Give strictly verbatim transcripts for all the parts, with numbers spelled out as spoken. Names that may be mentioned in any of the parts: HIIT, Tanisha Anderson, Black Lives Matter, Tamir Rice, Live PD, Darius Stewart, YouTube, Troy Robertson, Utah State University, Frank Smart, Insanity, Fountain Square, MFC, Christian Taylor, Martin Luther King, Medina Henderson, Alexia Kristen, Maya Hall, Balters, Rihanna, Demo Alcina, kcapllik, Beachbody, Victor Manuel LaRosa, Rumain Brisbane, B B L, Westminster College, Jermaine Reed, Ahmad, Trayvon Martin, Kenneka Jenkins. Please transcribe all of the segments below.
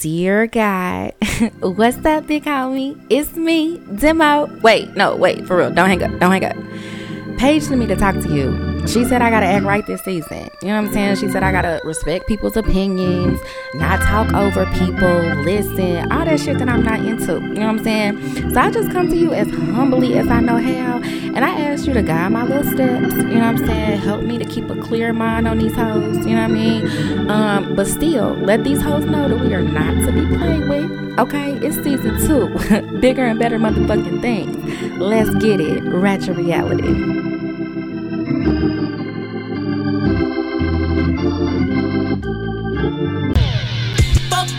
Dear God, what's up, big homie? It's me, Demo. Wait, no, wait, for real. Don't hang up. Don't hang up. Paige sent me to talk to you. She said I gotta act right this season. You know what I'm saying? She said I gotta respect people's opinions, not talk over people, listen, all that shit that I'm not into. You know what I'm saying? So I just come to you as humbly as I know how, and I ask you to guide my little steps. You know what I'm saying? Help me to keep a clear mind on these hoes. You know what I mean? Um, but still, let these hoes know that we are not to be played with. Okay? It's season two. Bigger and better motherfucking things. Let's get it. Ratchet Reality.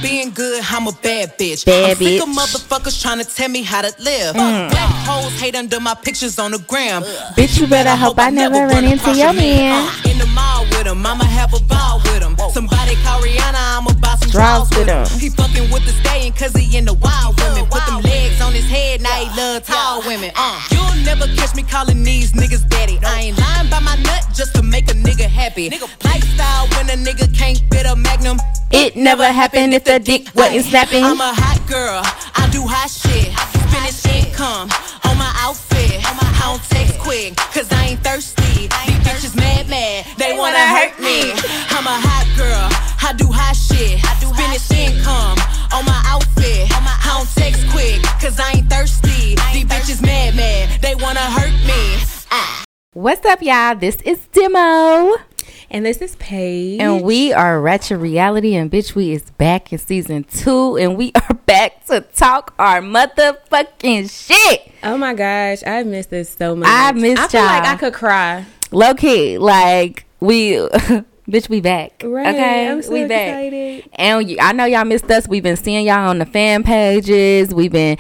Being good, I'm a bad bitch. Bad I'm bitch. Sick of motherfuckers trying to tell me how to live. Mm. Black hoes hate under my pictures on the gram. Ugh. Bitch, you better hope I, hope I never run, run into your man. Uh, in the mall with him, I'ma have a ball with him. Whoa. Somebody call Rihanna, I'ma buy some draws with him. He fucking with the staying cause he in the wild women. Put them legs on his head, now he love tall women. Uh, you'll never catch me calling these niggas daddy. No. I ain't lying by my nut just to make a nigga happy. Nigga, lifestyle when a nigga can't fit a magnum. It never happened if the dick wasn't snapping. I'm a hot girl, I do hot shit. Finish income on my outfit. I don't text quick, cause I ain't thirsty. These bitches mad mad, they wanna hurt me. I'm a hot girl, I do hot shit. Finish income on my outfit. I don't text quick, cause I ain't thirsty. These bitches mad mad, they wanna hurt me. Ah. What's up, y'all? This is Demo. And this is Paige. And we are Ratchet Reality. And bitch, we is back in season two. And we are back to talk our motherfucking shit. Oh my gosh. I miss this so much. I miss y'all. I feel like I could cry. Low key. Like, we... Bitch, we back. Right. Okay. I'm so we excited. Back. And you, I know y'all missed us. We've been seeing y'all on the fan pages. We've been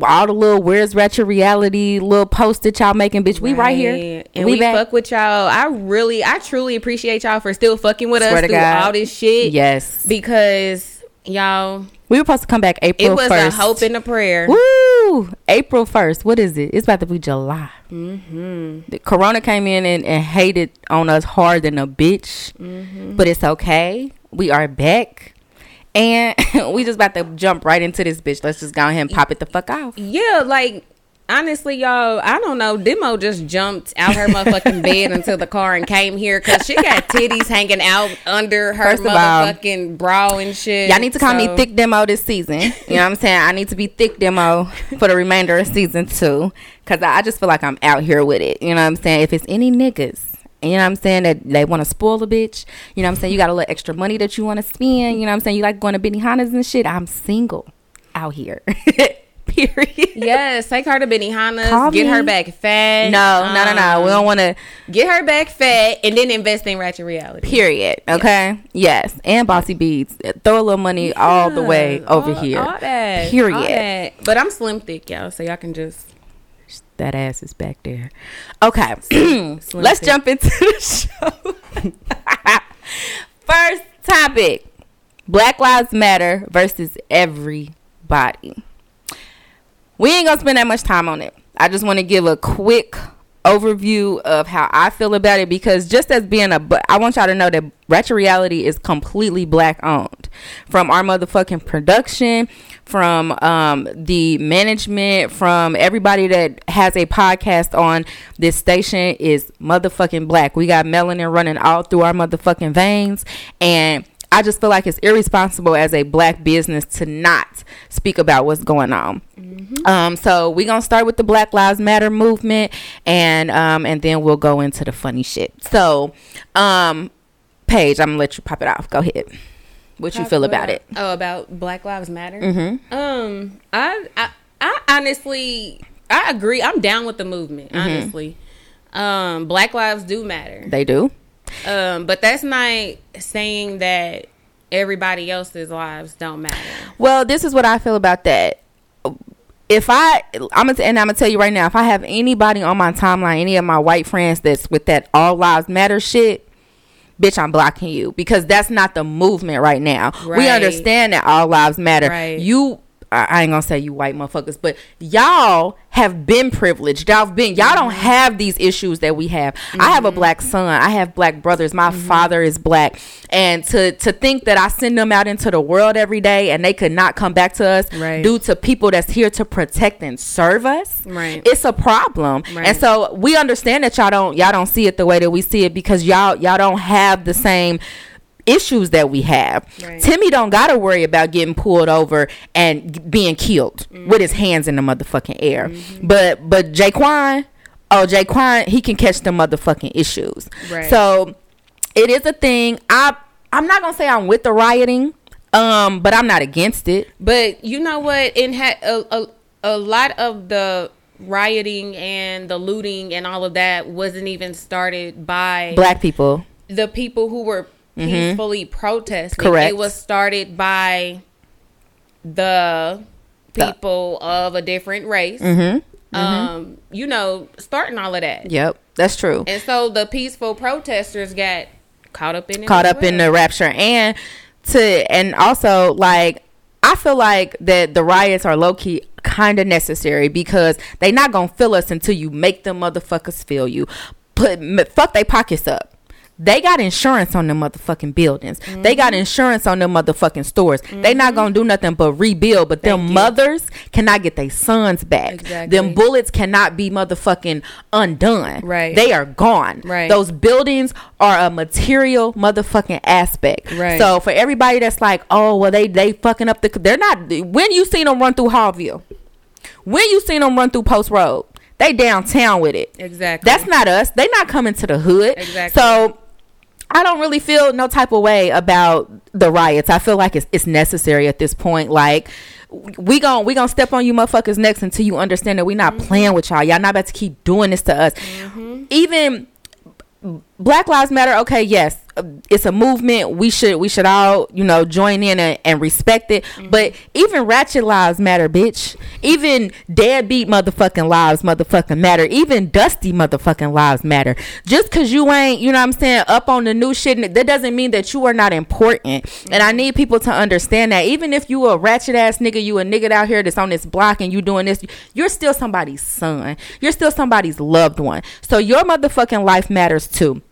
all the little where's Ratchet Reality little posts that y'all making. Bitch, we right, right here. And we, we back. Fuck with y'all. I really, I truly appreciate y'all for still fucking with Swear us through God. All this shit. Yes. Because y'all. We were supposed to come back April first. It was first. A hope and a prayer. Woo! April first. What is it? It's about to be July. Mm-hmm. The Corona came in and, and hated on us harder than a bitch. Mm-hmm. But it's okay. We are back. And we just about to jump right into this bitch. Let's just go ahead and pop it the fuck off. Yeah, like... Honestly, y'all, I don't know. Demo just jumped out her motherfucking bed into the car and came here because she got titties hanging out under her motherfucking all, bra and shit. Y'all need to call so. me Thick Demo this season. You know what I'm saying? I need to be Thick Demo for the remainder of season two because I, I just feel like I'm out here with it. You know what I'm saying? If it's any niggas. You know what I'm saying? That they want to spoil a bitch. You know what I'm saying? You got a little extra money that you want to spend. You know what I'm saying? You like going to Benihana's and shit. I'm single out here. Period. Yes, take her to Benihana's. Call get me. her back fat. No, um, no, no, no. We don't want to get her back fat and then invest in Ratchet Reality. Period. Okay. Yes, yes. And Bossy Beads. Throw a little money yeah. all the way over all, here. All that. Period. All that. But I'm slim thick, y'all, so y'all can just that ass is back there. Okay. Slim, slim Let's thick. jump into the show. First topic: Black Lives Matter versus everybody. We ain't going to spend that much time on it. I just want to give a quick overview of how I feel about it because just as being a... But I want y'all to know that Ratchet Reality is completely black owned. From our motherfucking production, from um, the management, from everybody that has a podcast on this station is motherfucking black. We got melanin running all through our motherfucking veins and... I just feel like it's irresponsible as a black business to not speak about what's going on. Mm-hmm. Um, so we're going to start with the Black Lives Matter movement and um, and then we'll go into the funny shit. So, um, Paige, I'm going to let you pop it off. Go ahead. What pop you feel what about I, it? Oh, about Black Lives Matter? Mm-hmm. Um, I, I, I honestly, I agree. I'm down with the movement, mm-hmm. honestly. Um, black lives do matter. They do. Um, but that's not saying that everybody else's lives don't matter. Well, this is what I feel about that. If I, I'm gonna, and I'm gonna tell you right now, if I have anybody on my timeline, any of my white friends that's with that all lives matter shit, bitch, I'm blocking you because that's not the movement right now. Right. We understand that all lives matter. Right. You I ain't gonna say you white motherfuckers, but y'all have been privileged. Y'all been, y'all don't have these issues that we have. Mm-hmm. I have a black son. I have black brothers. My mm-hmm. father is black, and to to think that I send them out into the world every day and they could not come back to us right. due to people that's here to protect and serve us. Right, it's a problem. Right. And so we understand that y'all don't y'all don't see it the way that we see it because y'all y'all don't have the same issues that we have. Right. Timmy don't gotta worry about getting pulled over and g- being killed mm-hmm. with his hands in the motherfucking air. Mm-hmm. But but Jaquan, oh Jaquan, he can catch the motherfucking issues. Right. So it is a thing. I I'm not gonna say I'm with the rioting, um, but I'm not against it. But you know what? In ha- a, a a lot of the rioting and the looting and all of that wasn't even started by black people. The people who were peacefully mm-hmm. protesting. Correct. It was started by the people the. of a different race. Mm-hmm. Mm-hmm. Um, you know, starting all of that. Yep, that's true. And so the peaceful protesters got caught up in it. Caught up well. in the rapture, and to and also like I feel like that the riots are low key kind of necessary because they not gonna feel us until you make them motherfuckers feel you. Put fuck they pockets up. They got insurance on them motherfucking buildings. Mm-hmm. They got insurance on them motherfucking stores. Mm-hmm. They not gonna do nothing but rebuild. But Thank them you. mothers cannot get their sons back. Exactly. Them bullets cannot be motherfucking undone. Right. They are gone. Right. Those buildings are a material motherfucking aspect. Right. So for everybody that's like, oh well, they they fucking up the. They're not. When you seen them run through Hallville, when you seen them run through Post Road, they downtown with it. Exactly. That's not us. They not coming to the hood. Exactly. So I don't really feel no type of way about the riots. I feel like it's it's necessary at this point. Like we gon' we gon' step on you motherfuckers next until you understand that we not mm-hmm. playing with y'all. Y'all not about to keep doing this to us. Mm-hmm. Even Black Lives Matter. Okay, yes, it's a movement. We should we should all you know join in and, and respect it. Mm-hmm. But even Ratchet Lives Matter, bitch. Even deadbeat motherfucking lives motherfucking matter. Even dusty motherfucking lives matter. Just cause you ain't, you know what I'm saying, up on the new shit, that doesn't mean that you are not important. Mm-hmm. And I need people to understand that. Even if you a ratchet ass nigga, you a nigga out here that's on this block and you doing this, you're still somebody's son. You're still somebody's loved one. So your motherfucking life matters too.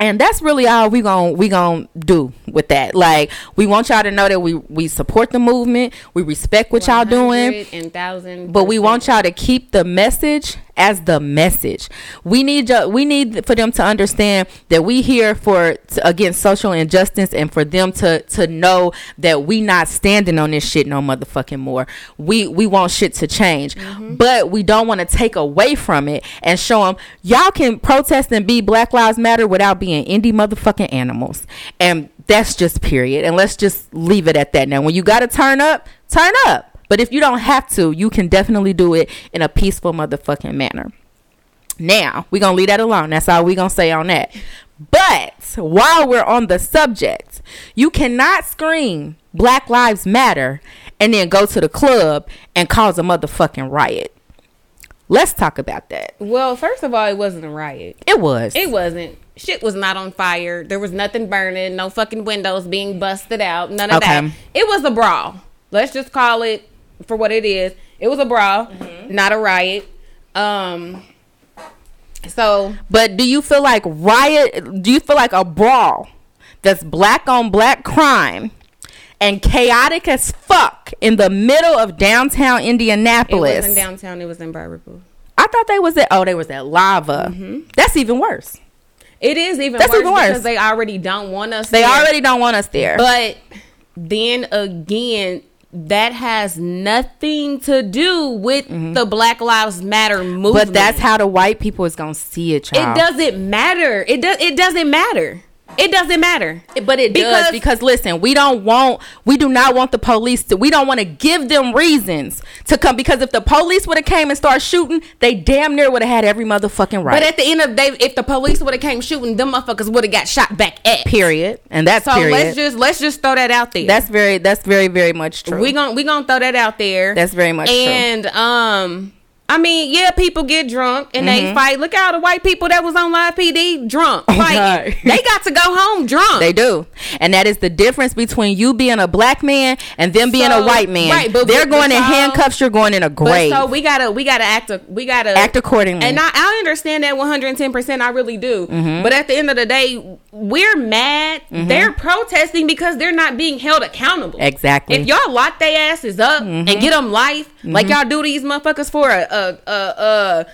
And that's really all we gon' we gon' do with that. Like, we want y'all to know that we, we support the movement. We respect what y'all doing. one hundred thousand percent. But we want y'all to keep the message as the message. We need y- we need for them to understand that we here for t- against social injustice, and for them to to know that we not standing on this shit no motherfucking more. We we want shit to change, mm-hmm. but we don't want to take away from it and show them y'all can protest and be Black Lives Matter without being indie motherfucking animals. And that's just period. And let's just leave it at that. Now, when you got to turn up, turn up. But if you don't have to, you can definitely do it in a peaceful motherfucking manner. Now, we're going to leave that alone. That's all we're going to say on that. But while we're on the subject, you cannot scream Black Lives Matter and then go to the club and cause a motherfucking riot. Let's talk about that. Well, first of all, it wasn't a riot. It was. It wasn't. Shit was not on fire. There was nothing burning. No fucking windows being busted out. None of okay. that. It was a brawl. Let's just call it for what it is. It was a brawl, mm-hmm. not a riot. Um, so, but do you feel like riot? Do you feel like a brawl that's black on black crime and chaotic as fuck in the middle of downtown Indianapolis? It wasn't downtown. It was in Barbara. I thought they was at. Oh, they was at Lava. Mm-hmm. That's even worse. It is even that's worse, even worse because they already don't want us. They there. already don't want us there. But then again, that has nothing to do with mm-hmm. the Black Lives Matter movement. But that's how the white people is gonna see it, child. It doesn't matter. It does. It doesn't matter. It doesn't matter. But it because, does because listen, we don't want. We do not want the police to. We don't want to give them reasons to come. Because if the police would have came and started shooting, they damn near would have had every motherfucking right. But at the end of the day, if the police would have came shooting, them motherfuckers would have got shot back at. Period. And that's so. Period. Let's just let's just throw that out there. That's very that's very very much true. We gonna we gonna throw that out there. That's very much and, true. And um, I mean, yeah, people get drunk and mm-hmm. they fight. Look at all the white people that was on Live P D drunk. Oh, like, they got to go home drunk. They do. And that is the difference between you being a black man and them so, being a white man. Right, but they're but, going but in so, handcuffs, you're going in a grave. But so we gotta we gotta act a, we gotta act accordingly. And I, I understand that one hundred ten percent, I really do. Mm-hmm. But at the end of the day, we're mad. Mm-hmm. They're protesting because they're not being held accountable. Exactly. If y'all lock their asses up mm-hmm. and get them life, mm-hmm. like y'all do these motherfuckers for a Uh, uh, uh,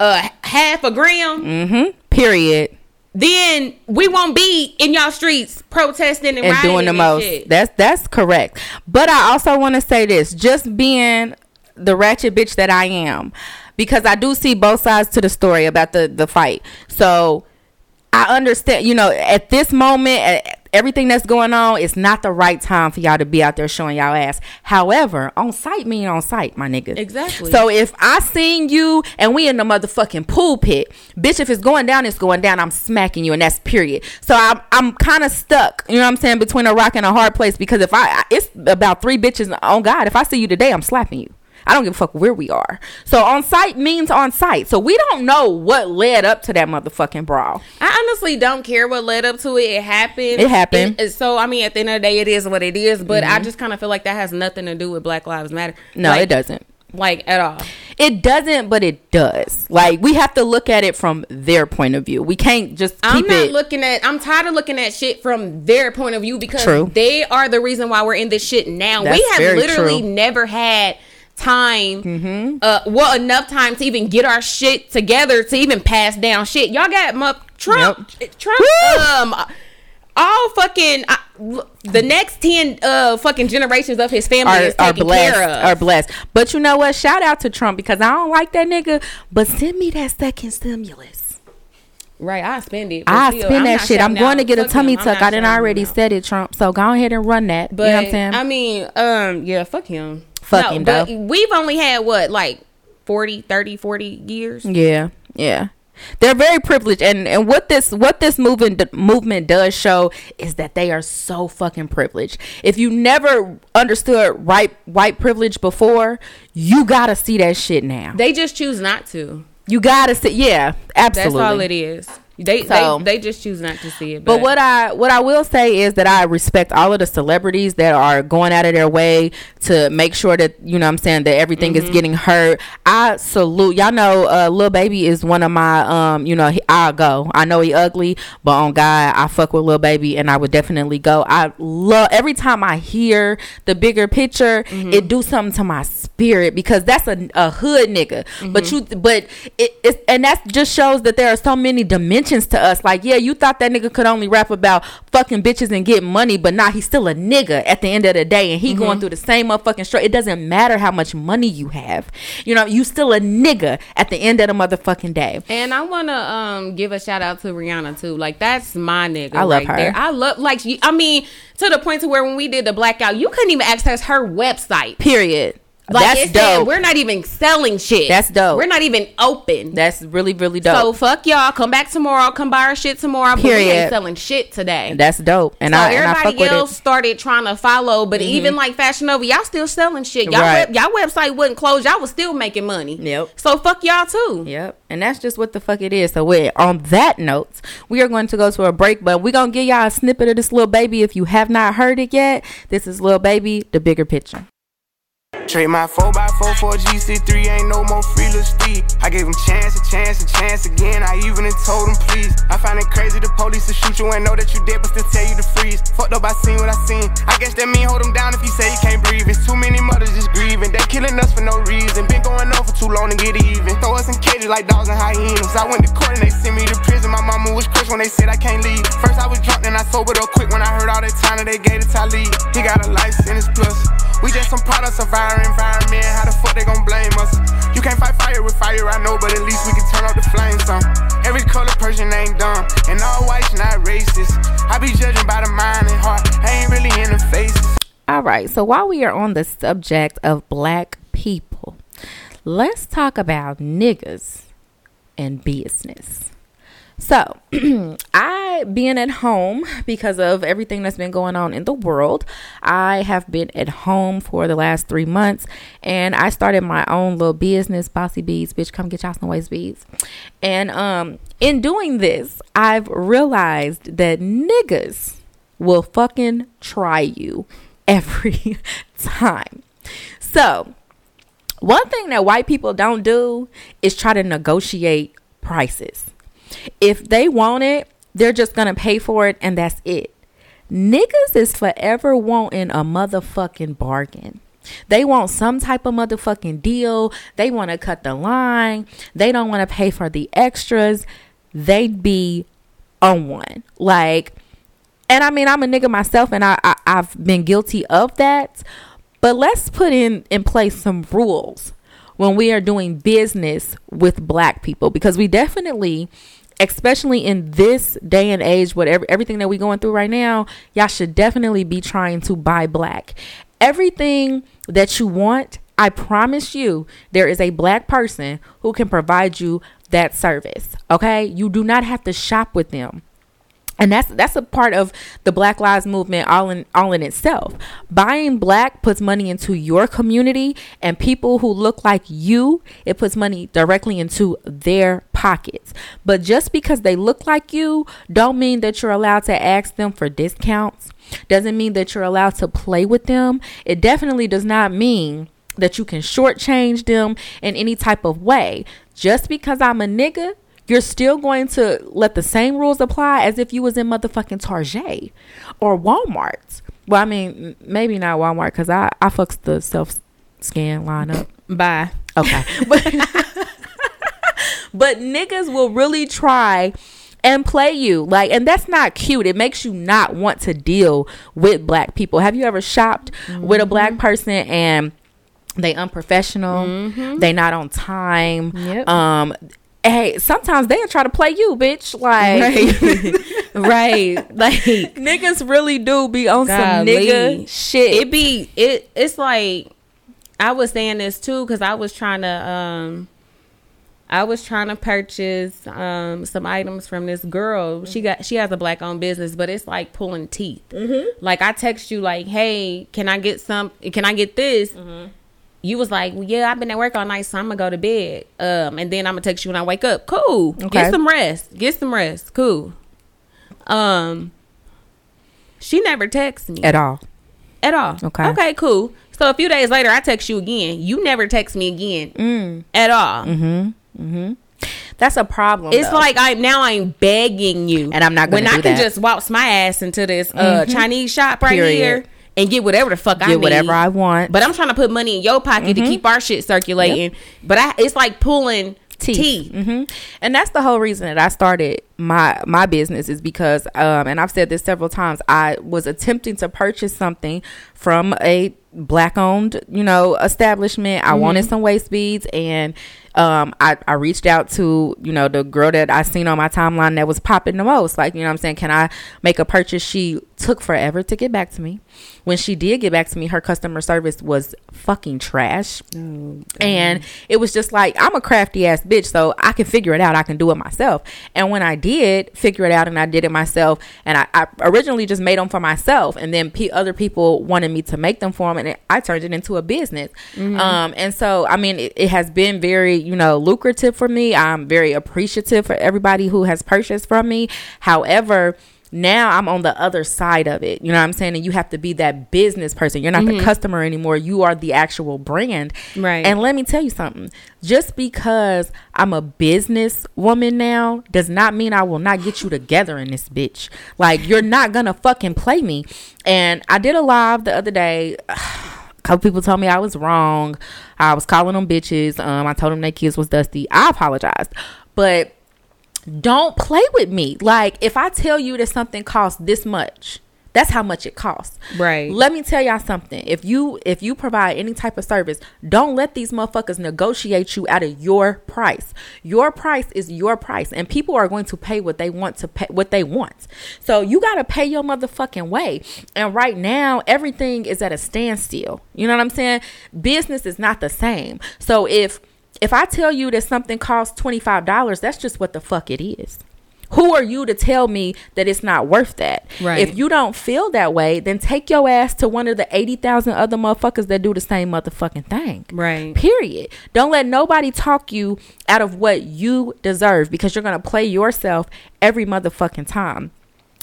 uh, half a gram. Mm-hmm. Period. Then we won't be in y'all streets protesting and, and rioting doing the and most. Shit. That's that's correct. But I also want to say this: just being the ratchet bitch that I am, because I do see both sides to the story about the the fight. So I understand. You know, at this moment, at everything that's going on, it's not the right time for y'all to be out there showing y'all ass. However, on site mean on site, my niggas. Exactly. So if I seen you and we in the motherfucking pool pit, bitch, if it's going down, it's going down. I'm smacking you, and that's period. So I'm I'm kind of stuck, you know what I'm saying, between a rock and a hard place, because if I, it's about three bitches on God. If I see you today, I'm slapping you. I don't give a fuck where we are. So on site means on site. So we don't know what led up to that motherfucking brawl. I honestly don't care what led up to it. It happened. It happened. It, so, I mean, at the end of the day, it is what it is. But mm-hmm. I just kind of feel like that has nothing to do with Black Lives Matter. No, like, it doesn't. Like, at all. It doesn't, but it does. Like, we have to look at it from their point of view. We can't just keep I'm not it. looking at... I'm tired of looking at shit from their point of view, because true. They are the reason why we're in this shit now. That's we have literally true. never had... time mm-hmm. uh well enough time to even get our shit together, to even pass down shit. Y'all got my Trump yep. Trump Woo! um all fucking uh, the next ten uh fucking generations of his family are, is taken are blessed, care of. Are blessed. But you know what, shout out to Trump, because I don't like that nigga, but send me that second stimulus. Right, I spend it. I still, spend I'm that shit. I'm going out. to get Fuck a tummy tuck. I didn't already out. said it, Trump. So go ahead and run that. But you know what I'm saying? I mean, um, yeah, fuck him. Fucking no, dope. We've only had what, like forty, thirty, forty years. Yeah. Yeah. They're very privileged. And, and what this what this movement movement does show is that they are so fucking privileged. If you never understood right, white privilege before, you got to see that shit now. They just choose not to. You got to see. Yeah, absolutely. That's all it is. They, so, they they just choose not to see it. But. but what I what I will say is that I respect all of the celebrities that are going out of their way to make sure that, you know what I'm saying, that everything mm-hmm. is getting heard. I salute. Y'all know uh, Lil Baby is one of my, um you know, he, I'll go. I know he ugly, but on God, I fuck with Lil Baby, and I would definitely go. I love, every time I hear the bigger picture, mm-hmm. it do something to my spirit, because that's a, a hood nigga. Mm-hmm. But you, but it, it, and that just shows that there are so many dimensions to us. Like, yeah, you thought that nigga could only rap about fucking bitches and get money, but nah, he's still a nigga at the end of the day, and he mm-hmm. going through the same motherfucking struggle. It doesn't matter how much money you have, you know, you still a nigga at the end of the motherfucking day. And I want to um give a shout out to Rihanna too. Like, that's my nigga. I love right her. There. I love, like, I mean, to the point to where when we did the blackout, you couldn't even access her website. Period. Like, that's dope. We're not even selling shit. That's dope. We're not even open. That's really, really dope. So fuck y'all. Come back tomorrow. Come buy our shit tomorrow. Period. But we ain't selling shit today. That's dope. And so I everybody and I fuck with else it. started trying to follow, but mm-hmm. even like Fashion Nova, y'all still selling shit. Y'all right. web, y'all website wouldn't close. Y'all was still making money. Yep. So fuck y'all too. Yep. And that's just what the fuck it is. So wait, on that note, we are going to go to a break, but we're gonna give y'all a snippet of this Lil Baby. If you have not heard it yet, this is Lil Baby, The Bigger Picture. Trade my four by four for a G C three, ain't no more freelance steep. I gave him chance, a chance, a chance again, I even told him please. I find it crazy the police to shoot you and know that you dead, but still tell you to freeze. Fucked up, I seen what I seen, I guess that mean hold him down if he say he can't breathe. It's too many mothers just grieving, they killing us for no reason. Been going on for too long to get even, throw us in cages like dogs and hyenas. I went to court and they sent me to prison, my mama was crushed when they said I can't leave. First I was drunk, then I sobered up quick when I heard all that time that they gave to Talib. He got a life sentence plus, we just some products of our environment, how the fuck they gon' blame us? You can't fight fire with fire, I know, but at least we can turn up the flames on. Every color person ain't dumb, and all whites not racist. I be judging by the mind and heart, I ain't really in the faces. Alright, so while we are on the subject of black people, let's talk about niggas and business. So, I by being at home because of everything that's been going on in the world. I have been at home for the last three months and I started my own little business, Bossy Beads. Bitch, come get y'all some waist beads. And um, in doing this, I've realized that niggas will fucking try you every time. So one thing that white people don't do is try to negotiate prices. If they want it, they're just going to pay for it and that's it. Niggas is forever wanting a motherfucking bargain. They want some type of motherfucking deal. They want to cut the line. They don't want to pay for the extras. They'd be on one. Like, and I mean, I'm a nigga myself and I, I, I've been guilty of that. But let's put in, in place some rules when we are doing business with black people, because we definitely, especially in this day and age, whatever, everything that we're going through right now, y'all should definitely be trying to buy black. Everything that you want, I promise you, there is a black person who can provide you that service. Okay? You do not have to shop with them. And that's that's a part of the Black Lives movement all in all in itself. Buying black puts money into your community and people who look like you. It puts money directly into their pockets. But just because they look like you don't mean that you're allowed to ask them for discounts. Doesn't mean that you're allowed to play with them. It definitely does not mean that you can shortchange them in any type of way. Just because I'm a nigga, you're still going to let the same rules apply as if you was in motherfucking Target or Walmart. Well, I mean, maybe not Walmart because I, I fucks the self-scan line up. Bye. Okay. but, but niggas will really try and play you. Like, and that's not cute. It makes you not want to deal with black people. Have you ever shopped mm-hmm. with a black person and they unprofessional? Mm-hmm. They not on time. Yep. Um. Hey, sometimes they'll try to play you, bitch. Like, right. right. Like, niggas really do be on God some nigga lead. Shit. It be, it, it's like, I was saying this too, because I was trying to, um, I was trying to purchase, um, some items from this girl. She got, she has a black owned business, but it's like pulling teeth. Mm-hmm. Like, I text you, like, hey, can I get some, can I get this? Mm-hmm. You was like, well, yeah, I've been at work all night, so I'm going to go to bed. Um, and then I'm going to text you when I wake up. Cool. Okay. Get some rest. Get some rest. Cool. Um, she never texts me. At all. At all. Okay. Okay, cool. So a few days later, I text you again. You never text me again. Mm. At all. Mm-hmm. Mm-hmm. That's a problem. It's though. Like I now I'm begging you. And I'm not going to do that. When I can just waltz my ass into this uh, mm-hmm. Chinese shop right Period. Here. And get whatever the fuck get I need. Get whatever I want. But I'm trying to put money in your pocket mm-hmm. to keep our shit circulating. Yep. But I, it's like pulling teeth. teeth. Mm-hmm. And that's the whole reason that I started my my business is because, um, and I've said this several times, I was attempting to purchase something from a black-owned, you know, establishment. I mm-hmm. wanted some waist beads and um, I, I reached out to, you know, the girl that I seen on my timeline that was popping the most. Like, you know what I'm saying? Can I make a purchase? She took forever to get back to me. When she did get back to me, her customer service was fucking trash. Oh, and it was just like, I'm a crafty ass bitch, so I can figure it out. I can do it myself. And when I did figure it out and I did it myself, and I, I originally just made them for myself. And then p- other people wanted me to make them for them. And it, I turned it into a business. Mm-hmm. Um, and so, I mean, it, it has been very, you know, lucrative for me. I'm very appreciative for everybody who has purchased from me. However, now I'm on the other side of it. You know what I'm saying? And you have to be that business person. You're not mm-hmm. the customer anymore. You are the actual brand. Right. And let me tell you something. Just because I'm a business woman now does not mean I will not get you together in this bitch. Like, you're not going to fucking play me. And I did a live the other day. A couple people told me I was wrong. I was calling them bitches. Um, I told them their kids was dusty. I apologized. But don't play with me. Like, if I tell you that something costs this much, that's how much it costs. Right. Let me tell y'all something. If you if you provide any type of service, don't let these motherfuckers negotiate you out of your price. Your price is your price, and people are going to pay what they want to pay what they want. So you gotta pay your motherfucking way. And right now, everything is at a standstill. You know what I'm saying? Business is not the same. So if If I tell you that something costs twenty-five dollars, that's just what the fuck it is. who are you to tell me that it's not worth that? Right. If you don't feel that way, then take your ass to one of the eighty thousand other motherfuckers that do the same motherfucking thing. Right. Period. Don't let nobody talk you out of what you deserve, because you're going to play yourself every motherfucking time.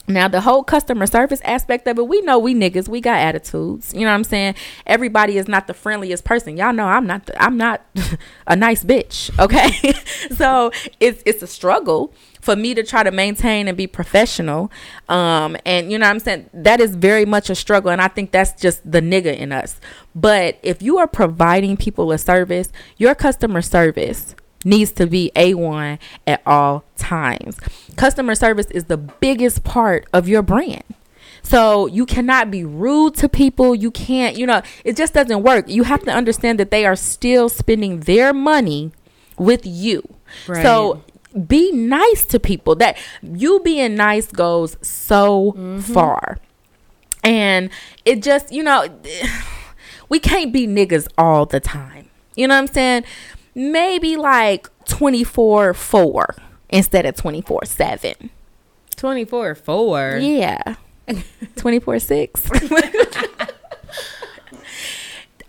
Now, the whole customer service aspect of it, we know we niggas, we got attitudes. You know what I'm saying? Everybody is not the friendliest person. Y'all know I'm not the, I'm not a nice bitch. Okay. So it's it's a struggle for me to try to maintain and be professional. Um, and you know what I'm saying? That is very much a struggle. And I think that's just the nigga in us. But if you are providing people a service, your customer service needs to be A one at all times. Customer service is the biggest part of your brand. So you cannot be rude to people. You can't, you know, it just doesn't work. You have to understand that they are still spending their money with you. Right. So be nice to people. That you being nice goes so mm-hmm. far. And it just, you know, we can't be niggas all the time. You know what I'm saying? Maybe like twenty-four four instead of twenty-four seven. twenty-four four? Yeah. twenty-four six.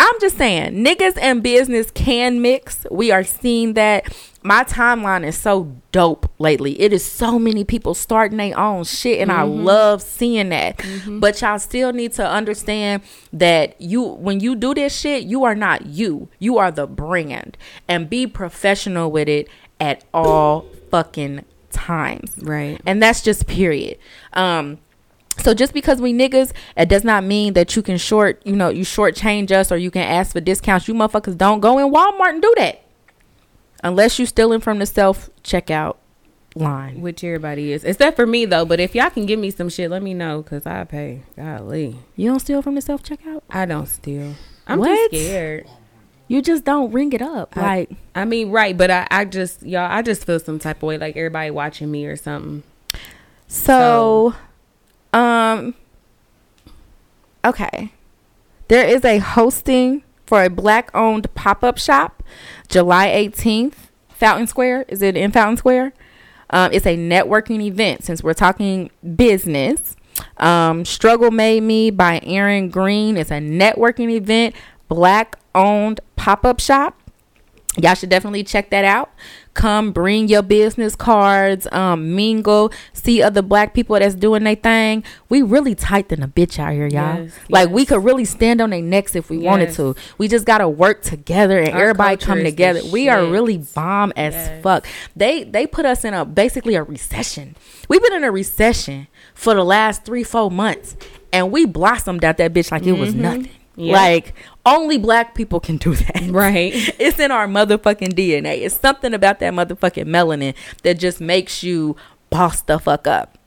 I'm just saying, niggas and business can mix. We are seeing that. My timeline is so dope lately. It is so many people starting their own shit, and mm-hmm. I love seeing that. Mm-hmm. But y'all still need to understand that you, when you do this shit, you are not you. You are the brand, and be professional with it at all fucking times. Right. And that's just period. Um, So just because we niggas, it does not mean that you can short, you know, you shortchange us or you can ask for discounts. You motherfuckers don't go in Walmart and do that. Unless you stealing from the self-checkout line. Which everybody is. Except for me, though. But if y'all can give me some shit, let me know. Because I pay. Golly. You don't steal from the self-checkout? I don't steal. I'm what? Too scared. You just don't ring it up. I, like, I mean, right. But I, I just, y'all, I just feel some type of way. Like everybody watching me or something. So... so Um, okay. There is a hosting for a black owned pop-up shop, July eighteenth, Fountain Square. Is it in Fountain Square? Um, it's a networking event since we're talking business. Um, Struggle Made Me by Erin Green. It's a networking event, black owned pop-up shop. Y'all should definitely check that out. Come bring your business cards, um, mingle, see other black people that's doing their thing. We really tight than a bitch out here, y'all. Yes, like yes. We could really stand on their necks if we yes. wanted to. We just got to work together and our everybody come together. We shit. Are really bomb as yes. fuck. They they put us in a basically a recession. We've been in a recession for the last three, four months. And we blossomed out that bitch like mm-hmm. it was nothing. Yep. Like only black people can do that. Right. It's in our motherfucking D N A. It's something about that motherfucking melanin that just makes you boss the fuck up.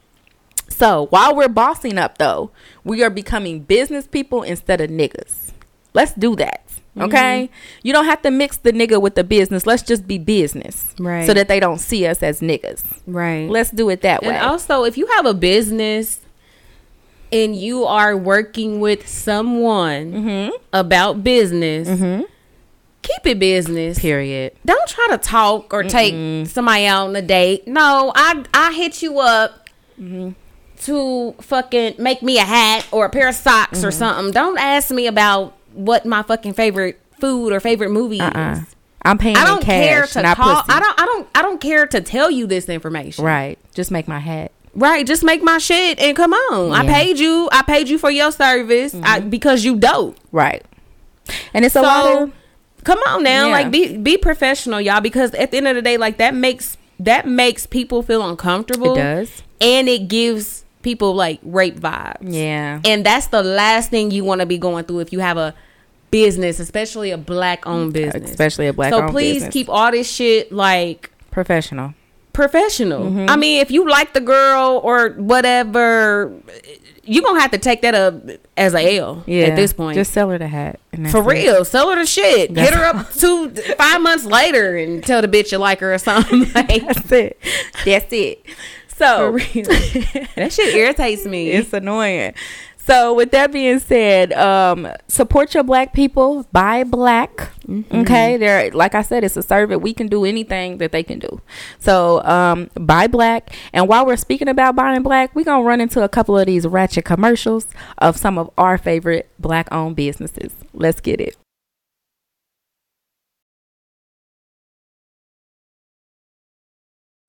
So while we're bossing up, though, we are becoming business people instead of niggas. Let's do that. Okay. Mm-hmm. You don't have to mix the nigga with the business. Let's just be business. Right. So that they don't see us as niggas. Right. Let's do it that and way. And also, if you have a business and you are working with someone mm-hmm. about business, mm-hmm. keep it business. Period. Don't try to talk or Mm-mm. take somebody out on a date. No, I I hit you up mm-hmm. to fucking make me a hat or a pair of socks mm-hmm. or something. Don't ask me about what my fucking favorite food or favorite movie uh-uh. is. I'm paying I don't in care cash, to not call, pussy. I don't. I don't. I don't care to tell you this information. Right. Just make my hat. Right, just make my shit and come on. Yeah. I paid you. I paid you for your service mm-hmm. I, because you dope. Right, and it's so, a lot of, come on now, yeah. like be be professional, y'all. Because at the end of the day, like that makes that makes people feel uncomfortable. It does, and it gives people like rape vibes. Yeah, and that's the last thing you want to be going through if you have a business, especially a black owned business, especially a black. So owned please business. Keep all this shit like professional. Professional. Mm-hmm. I mean, if you like the girl or whatever, you're gonna have to take that up as a L yeah. at this point. Just sell her the hat. For real. It. Sell her the shit. That's hit her up two five months later and tell the bitch you like her or something. Like, that's it. That's it. So For real. That shit irritates me. It's annoying. So with that being said, um, support your black people. Buy black. Mm-hmm. Okay. They're, like I said, it's a servant. We can do anything that they can do. So um, buy black. And while we're speaking about buying black, we're going to run into a couple of these ratchet commercials of some of our favorite black owned businesses. Let's get it.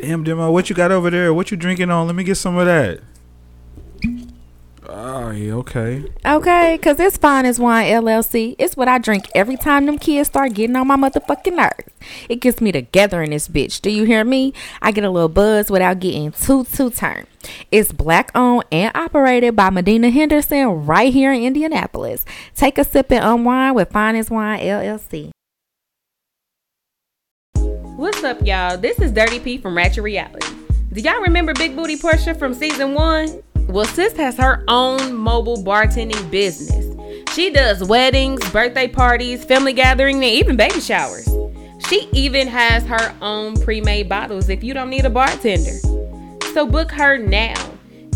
Damn, Demo, what you got over there? What you drinking on? Let me get some of that. Oh, yeah, okay. Okay, because it's Fine as Wine L L C. It's what I drink every time them kids start getting on my motherfucking nerves. It gets me together in this bitch. Do you hear me? I get a little buzz without getting too, too turned. It's black owned and operated by Medina Henderson right here in Indianapolis. Take a sip and unwind with Fine as Wine L L C. What's up, y'all? This is Dirty P from Ratchet Reality. Do y'all remember Big Booty Portia from season one? Well, sis has her own mobile bartending business. She does weddings, birthday parties, family gatherings, and even baby showers. She even has her own pre-made bottles if you don't need a bartender. So book her now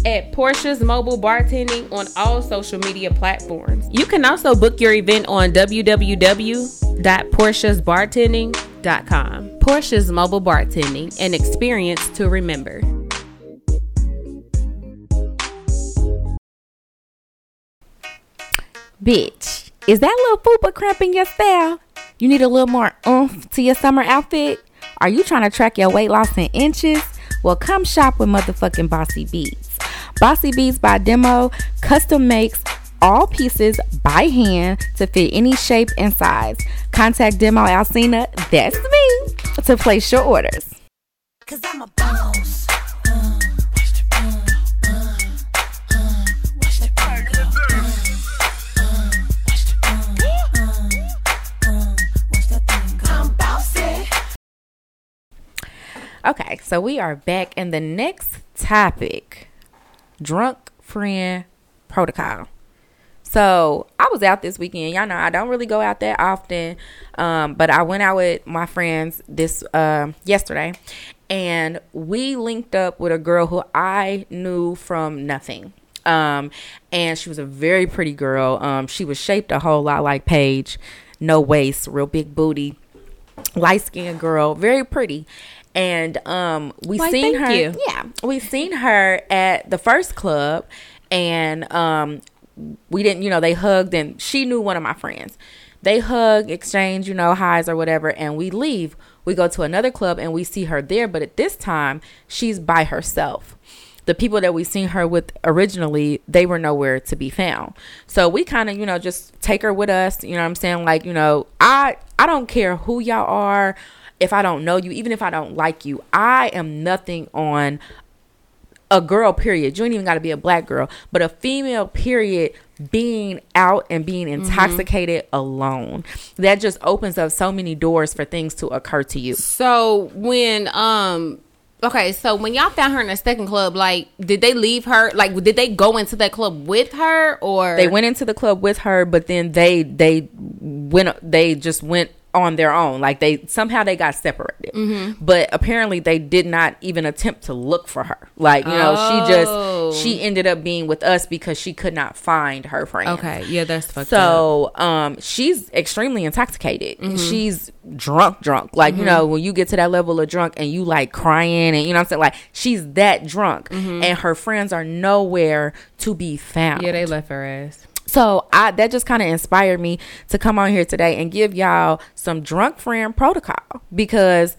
at Portia's Mobile Bartending on all social media platforms. You can also book your event on w w w dot portias bartending dot com. Portia's Mobile Bartending, an experience to remember. Bitch, is that little fupa cramping your style? You need a little more oomph to your summer outfit? Are you trying to track your weight loss in inches? Well, come shop with motherfucking Bossy Beads. Bossy Beads by Demo custom makes all pieces by hand to fit any shape and size. Contact Demo Alcina, that's me, to place your orders. Cause I'm a boss. Uh, watch the ball. Uh, uh, watch the ball. Uh, watch the ball. Uh, uh, watch the thing. I'm bossy. Okay, so we are back, and the next topic, drunk friend protocol. So I was out this weekend. Y'all know I don't really go out that often, um, but I went out with my friends this uh, yesterday, and we linked up with a girl who I knew from nothing. Um, and she was a very pretty girl. Um, she was shaped a whole lot like Paige, no waist, real big booty, light skinned girl, very pretty. And um, we Why, seen her. You. Yeah, we seen her at the first club, and um. we didn't, you know, they hugged, and she knew one of my friends. They hug, exchange, you know, highs or whatever, and we leave. We go to another club, and we see her there, but at this time, she's by herself. The people that we seen her with originally, they were nowhere to be found. So we kind of, you know, just take her with us, you know what I'm saying? Like, you know, I, I don't care who y'all are, if I don't know you, even if I don't like you. I am nothing on a girl, period. You ain't even got to be a black girl, but a female, period, being out and being intoxicated mm-hmm. alone. That just opens up so many doors for things to occur to you. So when, um, okay, so when y'all found her in the second club, like, did they leave her? Like, did they go into that club with her, or? They went into the club with her, but then they, they went, they just went on their own. Like, they somehow they got separated, mm-hmm. but apparently they did not even attempt to look for her. Like, you know, oh. she just she ended up being with us because she could not find her friend. Okay, yeah, that's fucked so up. um she's extremely intoxicated. Mm-hmm. She's drunk, drunk. Like, mm-hmm. you know, when you get to that level of drunk and you like crying, and you know what I'm saying, like, she's that drunk, mm-hmm. and her friends are nowhere to be found. Yeah, they left her ass. So I, that just kind of inspired me to come on here today and give y'all some drunk friend protocol, because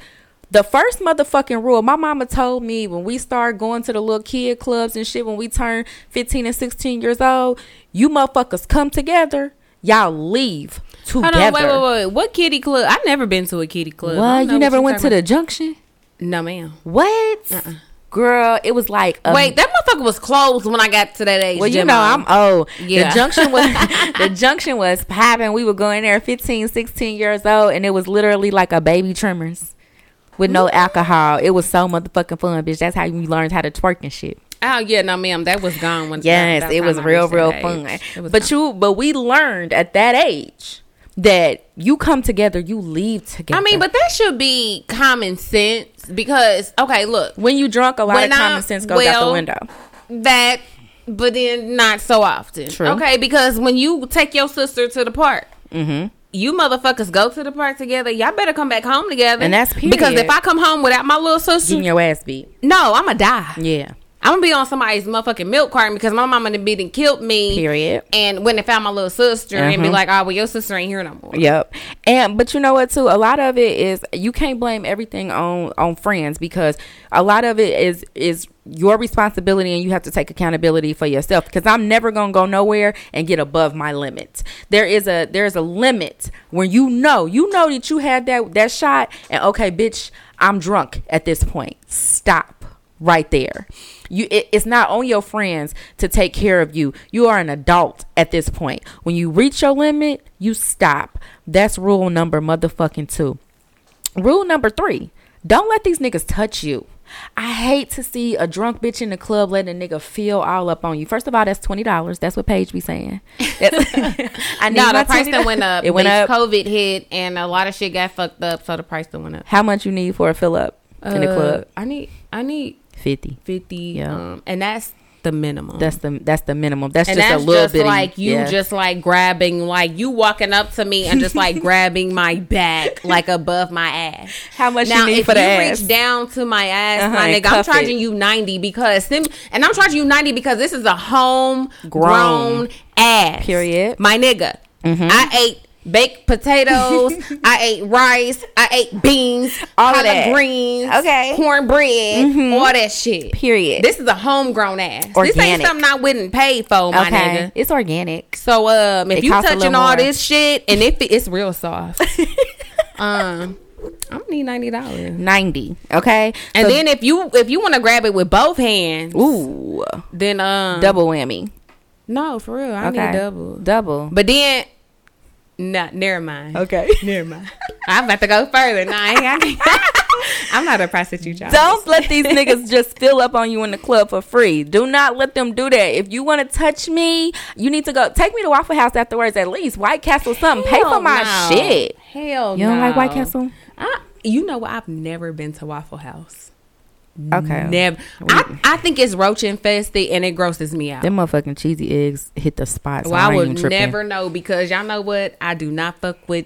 the first motherfucking rule my mama told me when we started going to the little kid clubs and shit, when we turned fifteen and sixteen years old, you motherfuckers come together, y'all leave together. Hold on, wait, wait, wait. What kiddie club? I've never been to a kiddie club. What? You never went to the Junction? No, ma'am. What? Uh-uh. Girl, it was like a, wait, that motherfucker was closed when I got to that age. Well, you Jimmy. know I'm old. Yeah. The Junction was the Junction was popping. We would go in there fifteen, sixteen years old, and it was literally like a baby Tremors with no alcohol. It was so motherfucking fun, bitch. That's how you learned how to twerk and shit. Oh yeah, no ma'am, that was gone when yes, it was real, real fun. But gone. you, but we learned at that age that you come together, you leave together. I mean, but that should be common sense, because okay, look, when you drunk, a lot of common sense goes out the window. That but then not so often. True. Okay, because when you take your sister to the park, mm-hmm. you motherfuckers go to the park together. Y'all better come back home together. And that's period. Because if I come home without my little sister, getting your ass beat. No, I'ma die. Yeah. I'm gonna be on somebody's motherfucking milk carton because my mama done beat and killed me. Period. And when they found my little sister mm-hmm. and be like, oh, well, your sister ain't here no more. Yep. And but you know what too? A lot of it is you can't blame everything on on friends because a lot of it is is your responsibility and you have to take accountability for yourself. Because I'm never gonna go nowhere and get above my limit. There is a there's a limit when you know you know that you had that that shot and okay, bitch, I'm drunk at this point. Stop right there. You, it, it's not on your friends to take care of you. You are an adult at this point. When you reach your limit, you stop. That's rule number motherfucking two. Rule number three, don't let these niggas touch you. I hate to see a drunk bitch in the club letting a nigga feel all up on you. First of all, that's twenty dollars. That's what Paige be saying. I need no, the price that went up. It went up. COVID hit and a lot of shit got fucked up, so the price that went up. How much you need for a fill up uh, in the club? I need, I need. fifty fifty yeah. um and that's the minimum that's the that's the minimum that's and just that's a little bit like you yeah. just like grabbing like you walking up to me and just like grabbing my back like above my ass. How much now you need for you the ass? Reach down to my ass uh-huh, my nigga, I'm charging it. You ninety because them, and I'm charging you ninety because this is a home grown, grown ass period my nigga. Mm-hmm. I ate baked potatoes. I ate rice. I ate beans, all of that, greens, okay, cornbread, mm-hmm. all that shit. Period. This is a homegrown ass. Organic. This ain't something I wouldn't pay for, my okay. nigga. It's organic. So, um, if it you touching all more. This shit, and if it, it's real soft, um, I'm gonna need ninety dollars. Ninety, okay. And so, then if you if you want to grab it with both hands, ooh, then um, double whammy. No, for real, I okay. need double, double. But then. No, never mind. Okay. Never mind. I'm about to go further. No, I ain't, I, I'm not a prostitute, y'all. Don't let these niggas just fill up on you in the club for free. Do not let them do that. If you want to touch me, you need to go. Take me to Waffle House afterwards at least. White Castle something. Hell Pay for my no. shit. Hell no. You don't no. like White Castle? I, you know what? I've never been to Waffle House. Okay. Never. I, I think it's roach infested and it grosses me out. Them motherfucking cheesy eggs hit the spot. So well, I, I would never know because y'all know what? I do not fuck with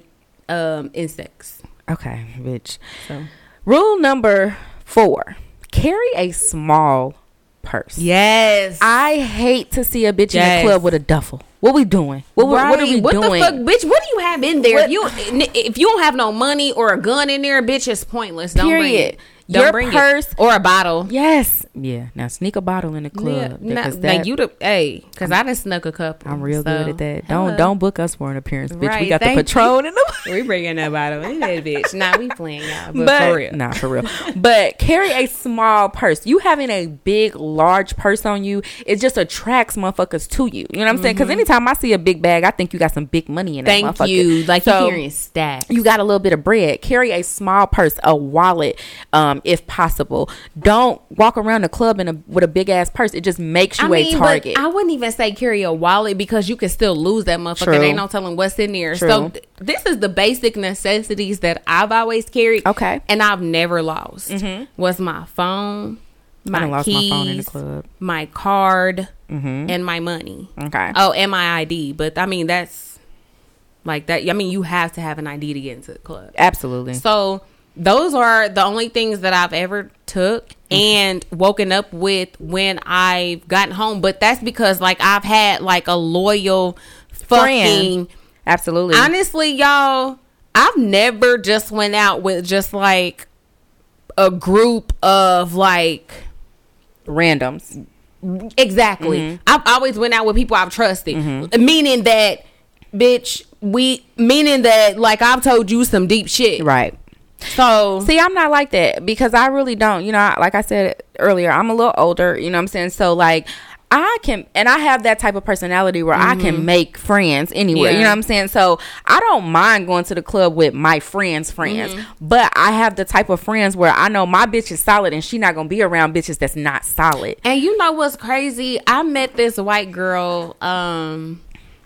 um, insects. Okay, bitch. So. Rule number four: carry a small purse. Yes. I hate to see a bitch yes. in the club with a duffel. What we doing? What, right. what are we what doing? What the fuck, bitch? What do you have in there? If you if you don't have no money or a gun in there, bitch, it's pointless. Don't Period. Bring it. Don't your bring purse it. Or a bottle. Yes. Yeah. Now sneak a bottle in the club. Yeah. Because nah, that, you the hey, because I done snuck a couple. I'm real so. Good at that. Don't Hello. Don't book us for an appearance, bitch. Right. We got Thank the Patron in them. We bringing that bottle in that bitch. Nah, we playing y'all. But, but for real, nah, for real. But carry a small purse. You having a big, large purse on you, it just attracts motherfuckers to you. You know what I'm mm-hmm. saying? Because anytime I see a big bag, I think you got some big money in that Thank motherfucker. Thank you. Like so, you're carrying stacks. You got a little bit of bread. Carry a small purse, a wallet. Um. If possible, don't walk around the club in a with a big ass purse. It just makes you I mean, a target. But I wouldn't even say carry a wallet because you can still lose that motherfucker. True. They don't tell them what's in there. True. So th- this is the basic necessities that I've always carried. Okay, and I've never lost. Mm-hmm. Was my phone, my I done lost keys, my phone in the club, my card, mm-hmm. and my money. Okay. Oh, and my I D. But I mean, that's like that. I mean, you have to have an I D to get into the club. Absolutely. So. Those are the only things that I've ever took and woken up with when I've gotten home. But that's because, like, I've had, like, a loyal fucking... Friend. Absolutely. Honestly, y'all, I've never just went out with just, like, a group of, like... Randoms. Exactly. Mm-hmm. I've always went out with people I've trusted. Mm-hmm. Meaning that, bitch, we... Meaning that, like, I've told you some deep shit. Right. So see, I'm not like that because I really don't, you know, like I said earlier, I'm a little older, you know what I'm saying? So like I can, and I have that type of personality where mm-hmm. I can make friends anywhere, yeah. you know what I'm saying? So I don't mind going to the club with my friends' friends, mm-hmm. but I have the type of friends where I know my bitch is solid and she not going to be around bitches that's not solid. And you know what's crazy? I met this white girl, um,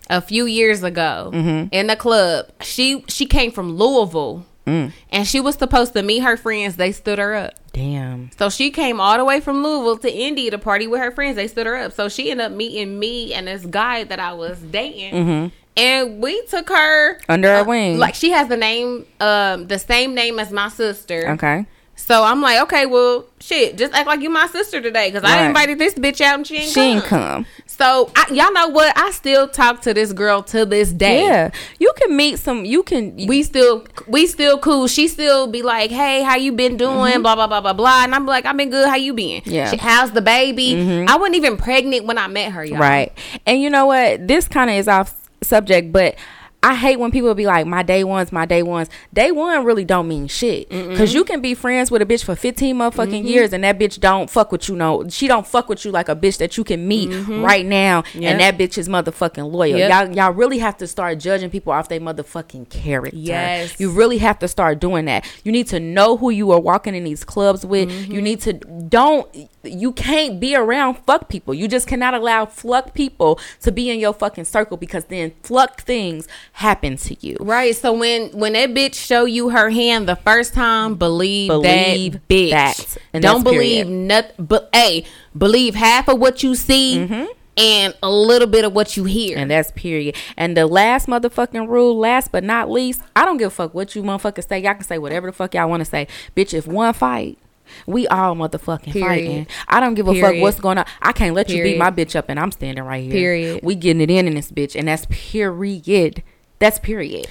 a few years ago mm-hmm. in the club. She, she came from Louisville. Mm. And she was supposed to meet her friends. They stood her up. Damn. So she came all the way from Louisville to Indy to party with her friends. They stood her up. So she ended up meeting me and this guy that I was dating. Mm-hmm. And we took her under uh, our wing. Like, she has the name, um, the same name as my sister. Okay. So I'm like, okay, well, shit, just act like you my sister today, because right. I invited this bitch out and she ain't she come. She ain't come. So I, y'all know what? I still talk to this girl to this day. Yeah, you can meet some. You can. We still, we still cool. She still be like, hey, how you been doing? Mm-hmm. Blah blah blah blah blah. And I'm like, I've been good. How you been? Yeah. She, how's the baby? Mm-hmm. I wasn't even pregnant when I met her, y'all. Right. And you know what? This kind of is off subject, but I hate when people be like, my day ones, my day ones. Day one really don't mean shit. Mm-mm. Cause you can be friends with a bitch for fifteen motherfucking mm-hmm. years, and that bitch don't fuck with you. No, she don't fuck with you like a bitch that you can meet mm-hmm. right now. Yep. And that bitch is motherfucking loyal. Yep. Y'all, y'all really have to start judging people off their motherfucking character. Yes. You really have to start doing that. You need to know who you are walking in these clubs with. Mm-hmm. You need to don't, you can't be around fuck people. You just cannot allow fuck people to be in your fucking circle, because then fuck things happen to you. Right. So when when that bitch show you her hand the first time, believe, believe that bitch. That. And don't believe nothing. But hey, believe half of what you see. Mm-hmm. And a little bit of what you hear. And that's period. And the last motherfucking rule, last but not least, I don't give a fuck what you motherfuckers say. Y'all can say whatever the fuck y'all want to say. Bitch, if one fight, we all motherfucking period. Fighting. I don't give a period. Fuck what's going on. I can't let period. You beat my bitch up, and I'm standing right here. Period. We getting it in in this bitch. And that's period. That's period.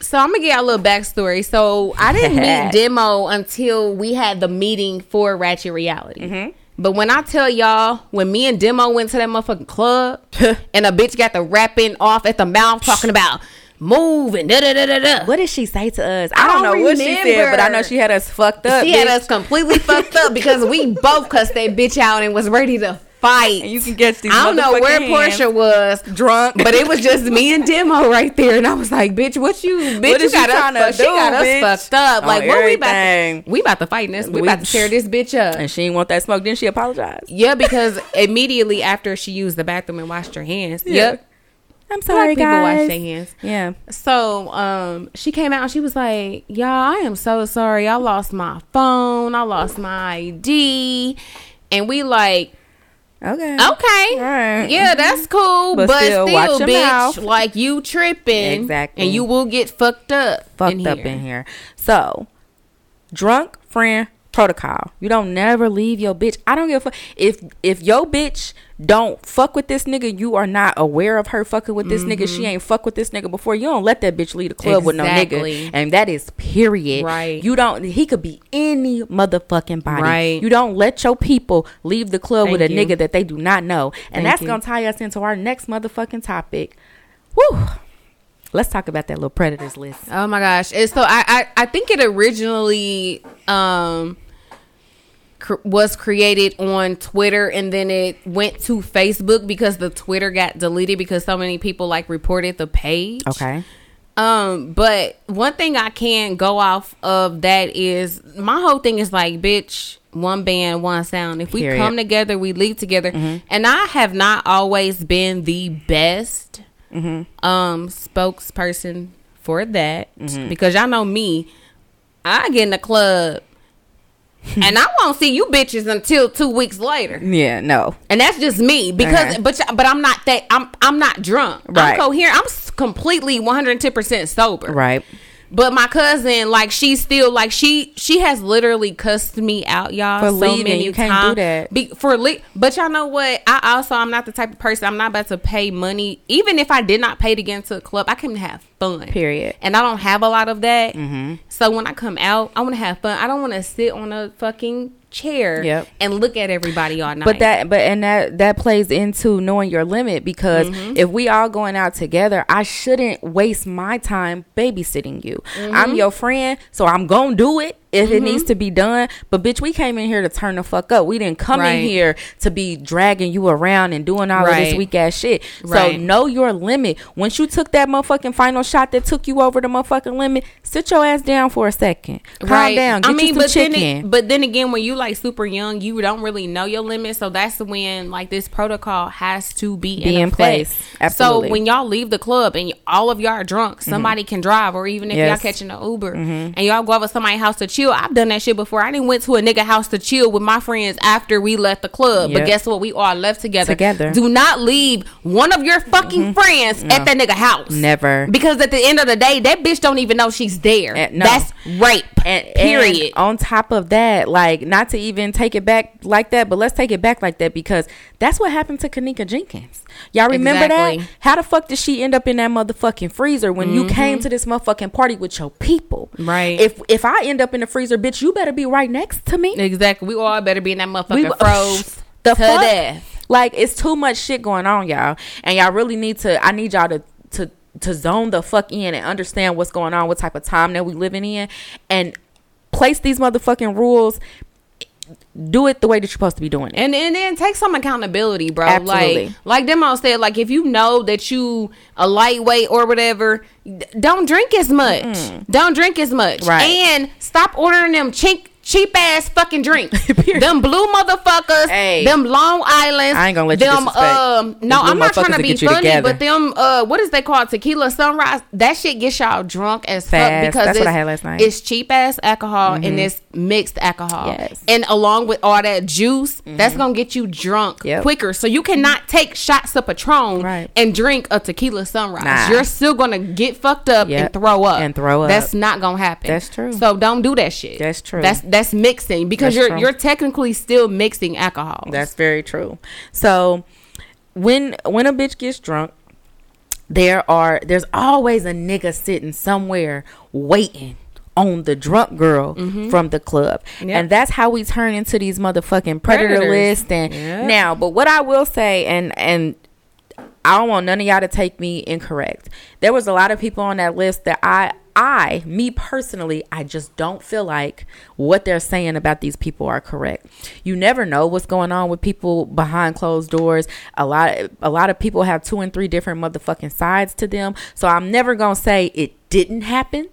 So I'm going to give y'all a little backstory. So I didn't meet Demo until we had the meeting for Ratchet Reality. Mm-hmm. But when I tell y'all, when me and Demo went to that motherfucking club and a bitch got the rapping off at the mouth talking about move and da da da da da. What did she say to us? I, I don't know remember. What she said, but I know she had us fucked up. She bitch. Had us completely fucked up, because we both cussed that bitch out and was ready to fight. And you can catch these. I don't know where hands. Portia was drunk, but it was just me and Demo right there, and I was like, "Bitch, what you? Bitch, what you got us fucked. She got bitch. Us fucked up. On like, what we about? To, we about to fight this. We, we about to tear this bitch up." And she didn't want that smoke. Then she apologized. Yeah, because immediately after she used the bathroom and washed her hands. Yeah. Yep. I'm sorry, people guys. People wash their hands. Yeah. So um, she came out and she was like, y'all, I am so sorry. I lost my phone. I lost my I D. And we like, okay. Okay. Right. Yeah, that's cool. But, but still, still bitch, mouth. Like you tripping. Exactly. And you will get fucked up. Fucked in up here. in here. So, drunk friend protocol. You don't never leave your bitch. I don't give a fuck. If, if your bitch don't fuck with this nigga, you are not aware of her fucking with this mm-hmm. nigga. She ain't fuck with this nigga before. You don't let that bitch leave the club exactly. with no nigga. And that is period. Right. You don't, he could be any motherfucking body. Right. You don't let your people leave the club Thank with a you. Nigga that they do not know. And Thank that's going to tie us into our next motherfucking topic. Woo. Let's talk about that little predators list. Oh my gosh. And so I, I, I think it originally um, cr- was created on Twitter, and then it went to Facebook because the Twitter got deleted because so many people like reported the page. Okay. Um, but one thing I can go off of that is my whole thing is like, bitch, one band, one sound. If we Period. Come together, we leave together. Mm-hmm. And I have not always been the best Mm-hmm. um spokesperson for that mm-hmm. because y'all know me, I get in the club and I won't see you bitches until two weeks later. Yeah, no, and that's just me because uh-huh. but but I'm not that I'm I'm not drunk. Right. I'm coherent. I'm completely one hundred ten percent sober. Right. But my cousin, like, she's still like she she has literally cussed me out, y'all, for so leaving. Many you can't times. Do that. Be, for le- but y'all know what? I also I'm not the type of person. I'm not about to pay money. Even if I did not pay to get into a club, I can have fun. Period. And I don't have a lot of that. Mm-hmm. So when I come out, I want to have fun. I don't want to sit on a fucking chair yep. and look at everybody all night. But that but and that that plays into knowing your limit, because mm-hmm. if we all going out together, I shouldn't waste my time babysitting you. Mm-hmm. I'm your friend, so I'm gonna do it if mm-hmm. it needs to be done. But bitch, we came in here to turn the fuck up. We didn't come right. in here to be dragging you around and doing all right. of this weak ass shit. Right. So know your limit. Once you took that motherfucking final shot that took you over the motherfucking limit, sit your ass down for a second. Calm right. down. Get I mean, you some but chicken. Then it, but then again, when you like super young, you don't really know your limit. So that's when like this protocol has to be, be in, in place. Absolutely. So when y'all leave the club and all of y'all are drunk, somebody mm-hmm. can drive, or even if yes. y'all catching an Uber mm-hmm. and y'all go over to somebody's house to cheat chill. I've done that shit before. I didn't went to a nigga house to chill with my friends after we left the club. Yep. But guess what? We all left together. Together. Do not leave one of your fucking mm-hmm. friends no. at that nigga house. Never. Because at the end of the day, that bitch don't even know she's there. And, no. That's rape. And, period. And on top of that, like, not to even take it back like that, but let's take it back like that because that's what happened to Kenneka Jenkins. Y'all remember exactly. that? How the fuck did she end up in that motherfucking freezer when mm-hmm. you came to this motherfucking party with your people? Right. If if I end up in the freezer, bitch, you better be right next to me. Exactly. We all better be in that motherfucking we, froze the to fuck? Death. Like, it's too much shit going on, y'all. And y'all really need to, I need y'all to, to, to zone the fuck in and understand what's going on, what type of time that we living in, and place these motherfucking rules. Do it the way that you're supposed to be doing it. And, and then take some accountability, bro. Absolutely. Like, like Demo said, like, if you know that you a lightweight or whatever, don't drink as much. Mm-mm. Don't drink as much. Right. And stop ordering them chink, cheap ass fucking drinks. Them blue motherfuckers. Hey. Them Long Islands. I ain't gonna let them, you disrespect. Um, no, I'm not trying to be funny, but them, uh, what is they called? Tequila Sunrise. That shit gets y'all drunk as Fast. fuck because that's what I had last night. It's cheap ass alcohol mm-hmm. and it's mixed alcohol. Yes. And along with all that juice, mm-hmm. that's gonna get you drunk yep. quicker. So you cannot take shots of Patron right. and drink a Tequila Sunrise. Nah. You're still gonna get fucked up yep. and throw up. And throw up. That's not gonna happen. That's true. So don't do that shit. That's true. That's that's That's mixing because that's you're true. You're technically still mixing alcohol. That's very true. So when when a bitch gets drunk, there are there's always a nigga sitting somewhere waiting on the drunk girl mm-hmm. from the club. Yep. And that's how we turn into these motherfucking predator Predators. list and yep. now. But what I will say, and and I don't want none of y'all to take me incorrect. There was a lot of people on that list that I I, me personally, I just don't feel like what they're saying about these people are correct. You never know what's going on with people behind closed doors. A lot, a lot of people have two and three different motherfucking sides to them. So I'm never going to say it didn't happen.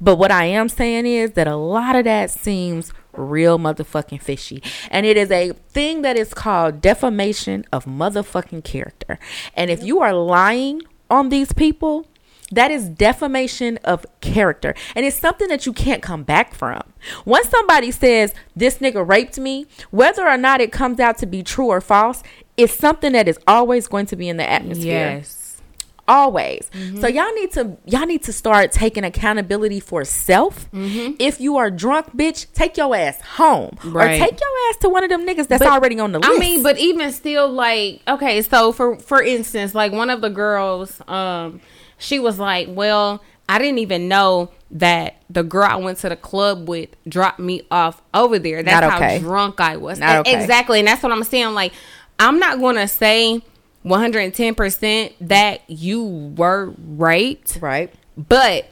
But what I am saying is that a lot of that seems real motherfucking fishy. And it is a thing that is called defamation of motherfucking character. And if you are lying on these people, that is defamation of character. And it's something that you can't come back from. Once somebody says, this nigga raped me, whether or not it comes out to be true or false, it's something that is always going to be in the atmosphere. Yes. Always. Mm-hmm. So y'all need to y'all need to start taking accountability for self. Mm-hmm. If you are drunk, bitch, take your ass home. Right. Or take your ass to one of them niggas that's but, already on the list. I mean, but even still, like, okay, so for, for instance, like one of the girls... um. She was like, well, I didn't even know that the girl I went to the club with dropped me off over there. That's not okay. How drunk I was. Not and, okay. Exactly. And that's what I'm saying. Like, I'm not going to say one hundred ten percent that you were raped. Right. But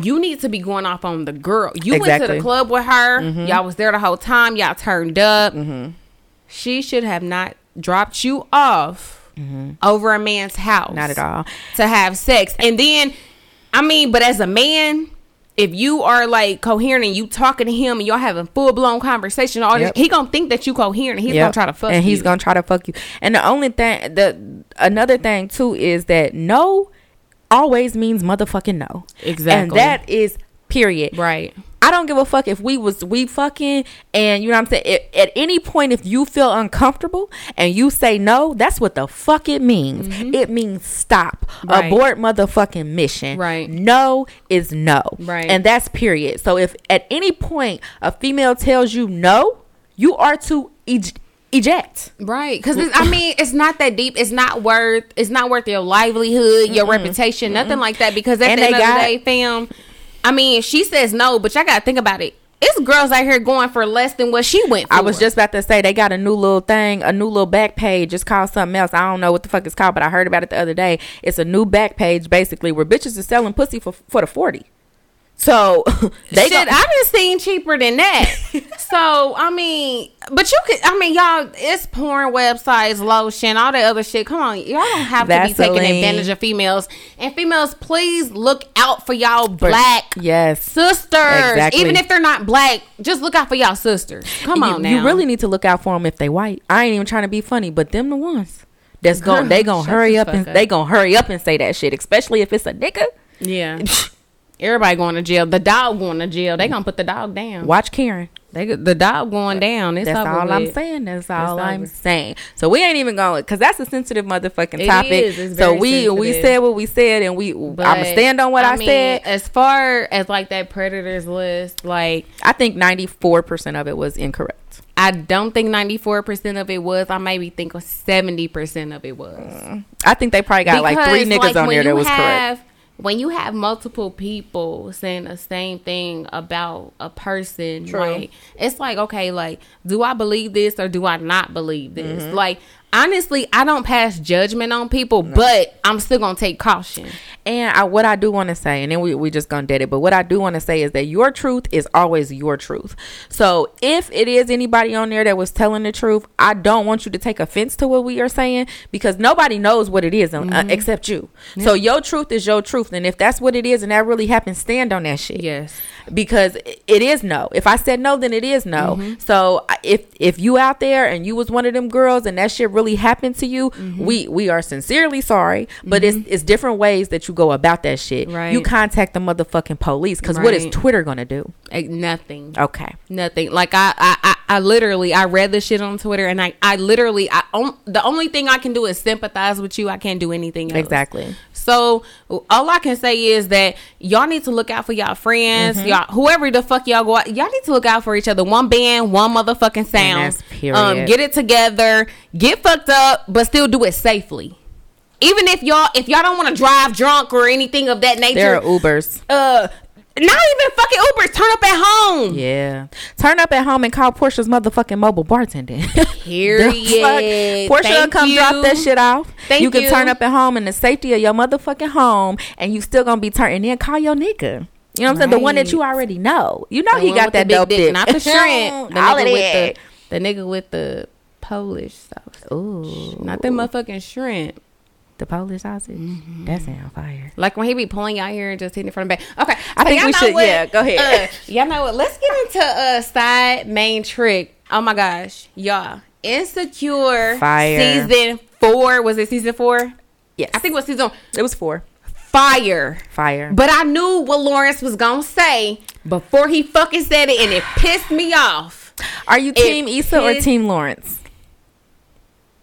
you need to be going off on the girl. You exactly. went to the club with her. Mm-hmm. Y'all was there the whole time. Y'all turned up. Mm-hmm. She should have not dropped you off. Mm-hmm. Over a man's house, not at all, to have sex. And then, I mean, but as a man, if you are like coherent and you talking to him and y'all having full blown conversation, all yep. this, he gonna think that you coherent. And he's yep. gonna try to fuck, and you. he's gonna try to fuck you. And the only thing, the another thing too is that no always means motherfucking no. Exactly, and that is period. Right. I don't give a fuck if we was we fucking and you know what I'm saying. If, at any point, if you feel uncomfortable and you say no, that's what the fuck it means. Mm-hmm. It means stop, right. abort motherfucking mission. Right. No is no. Right. And that's period. So if at any point a female tells you no, you are to ej- eject. Right. Because I mean, it's not that deep. It's not worth. It's not worth your livelihood, your mm-hmm. reputation, mm-hmm. nothing like that. Because at and the end of got, the day, fam. I mean, she says no, but y'all got to think about it. It's girls out here going for less than what she went for. I was just about to say, they got a new little thing, a new little back page. It's called something else. I don't know what the fuck it's called, but I heard about it the other day. It's a new back page, basically, where bitches are selling pussy for, for the forty. So, they shit, I've been seeing cheaper than that. So, I mean, but you could, I mean, y'all, it's porn websites, lotion, all that other shit. Come on, y'all don't have Vaseline. To be taking advantage of females. And females, please look out for y'all black yes. sisters. Exactly. Even if they're not black, just look out for y'all sisters. Come you, on now. You really need to look out for them if they white. I ain't even trying to be funny, but them the ones that's going, they going to hurry up and, up. they going to hurry up and say that shit, especially if it's a nigga. Yeah. Everybody going to jail. The dog going to jail. They gonna put the dog down. Watch Karen. They the dog going down. It's that's all with. I'm saying. That's all that's I'm saying. So we ain't even going because that's a sensitive motherfucking topic. It is. It's so we sensitive. We said what we said, and we but I'ma stand on what I, I mean, said. As far as like that predators list, like I think ninety four percent of it was incorrect. I don't think ninety-four percent of it was. I maybe think seventy percent of it was. Mm. I think they probably got because, like three niggas like, on there that was have, correct. When you have multiple people saying the same thing about a person, true. Like it's like, okay, like, do I believe this or do I not believe this? Mm-hmm. Like, honestly, I don't pass judgment on people, no. But I'm still going to take caution. And I, what I do want to say, and then we we just going to dead it, but what I do want to say is that your truth is always your truth. So if it is anybody on there that was telling the truth, I don't want you to take offense to what we are saying because nobody knows what it is mm-hmm. uh, except you. Yeah. So your truth is your truth. And if that's what it is and that really happens, stand on that shit. Yes. Because it is no. If I said no, then it is no. Mm-hmm. So if, if you out there and you was one of them girls and that shit really happened to you, mm-hmm. we we are sincerely sorry, but mm-hmm. it's it's different ways that you go about that shit. Right. You contact the motherfucking police because right. what is Twitter gonna do? Like nothing. Okay, nothing. Like I, I I I literally I read this shit on Twitter and I I literally I on, the only thing I can do is sympathize with you. I can't do anything else. Exactly. So all I can say is that y'all need to look out for y'all friends, mm-hmm. y'all whoever the fuck y'all go out, y'all need to look out for each other. One band, one motherfucking sound. That's period. Um, get it together. Get fucked up, but still do it safely. Even if y'all if y'all don't want to drive drunk or anything of that nature. There are Ubers. Uh Not even fucking Uber. Turn up at home. Yeah. Turn up at home and call Portia's motherfucking mobile bartending. Period. Portia come you. Drop that shit off. Thank you. You can turn up at home in the safety of your motherfucking home and you still going to be turning in. Call your nigga. You know what I'm right. saying? The one that you already know. You know the he got that dope dick. dick. Not the shrimp. The all nigga with the, the nigga with the Polish sauce. Ooh. Not that motherfucking shrimp. The Polish sausage. Mm-hmm. That sound fire. Like when he be pulling y'all here and just hitting it from the back. Okay. I so think we should. What, yeah, go ahead. Uh, y'all know what? Let's get into a uh, side main trick. Oh my gosh. Y'all. Insecure. Fire. Season four. Was it season four? Yes. I think it was season one. It was four. Fire. Fire. But I knew what Lawrence was going to say before he fucking said it and it pissed me off. Are you team it Issa pissed- or team Lawrence?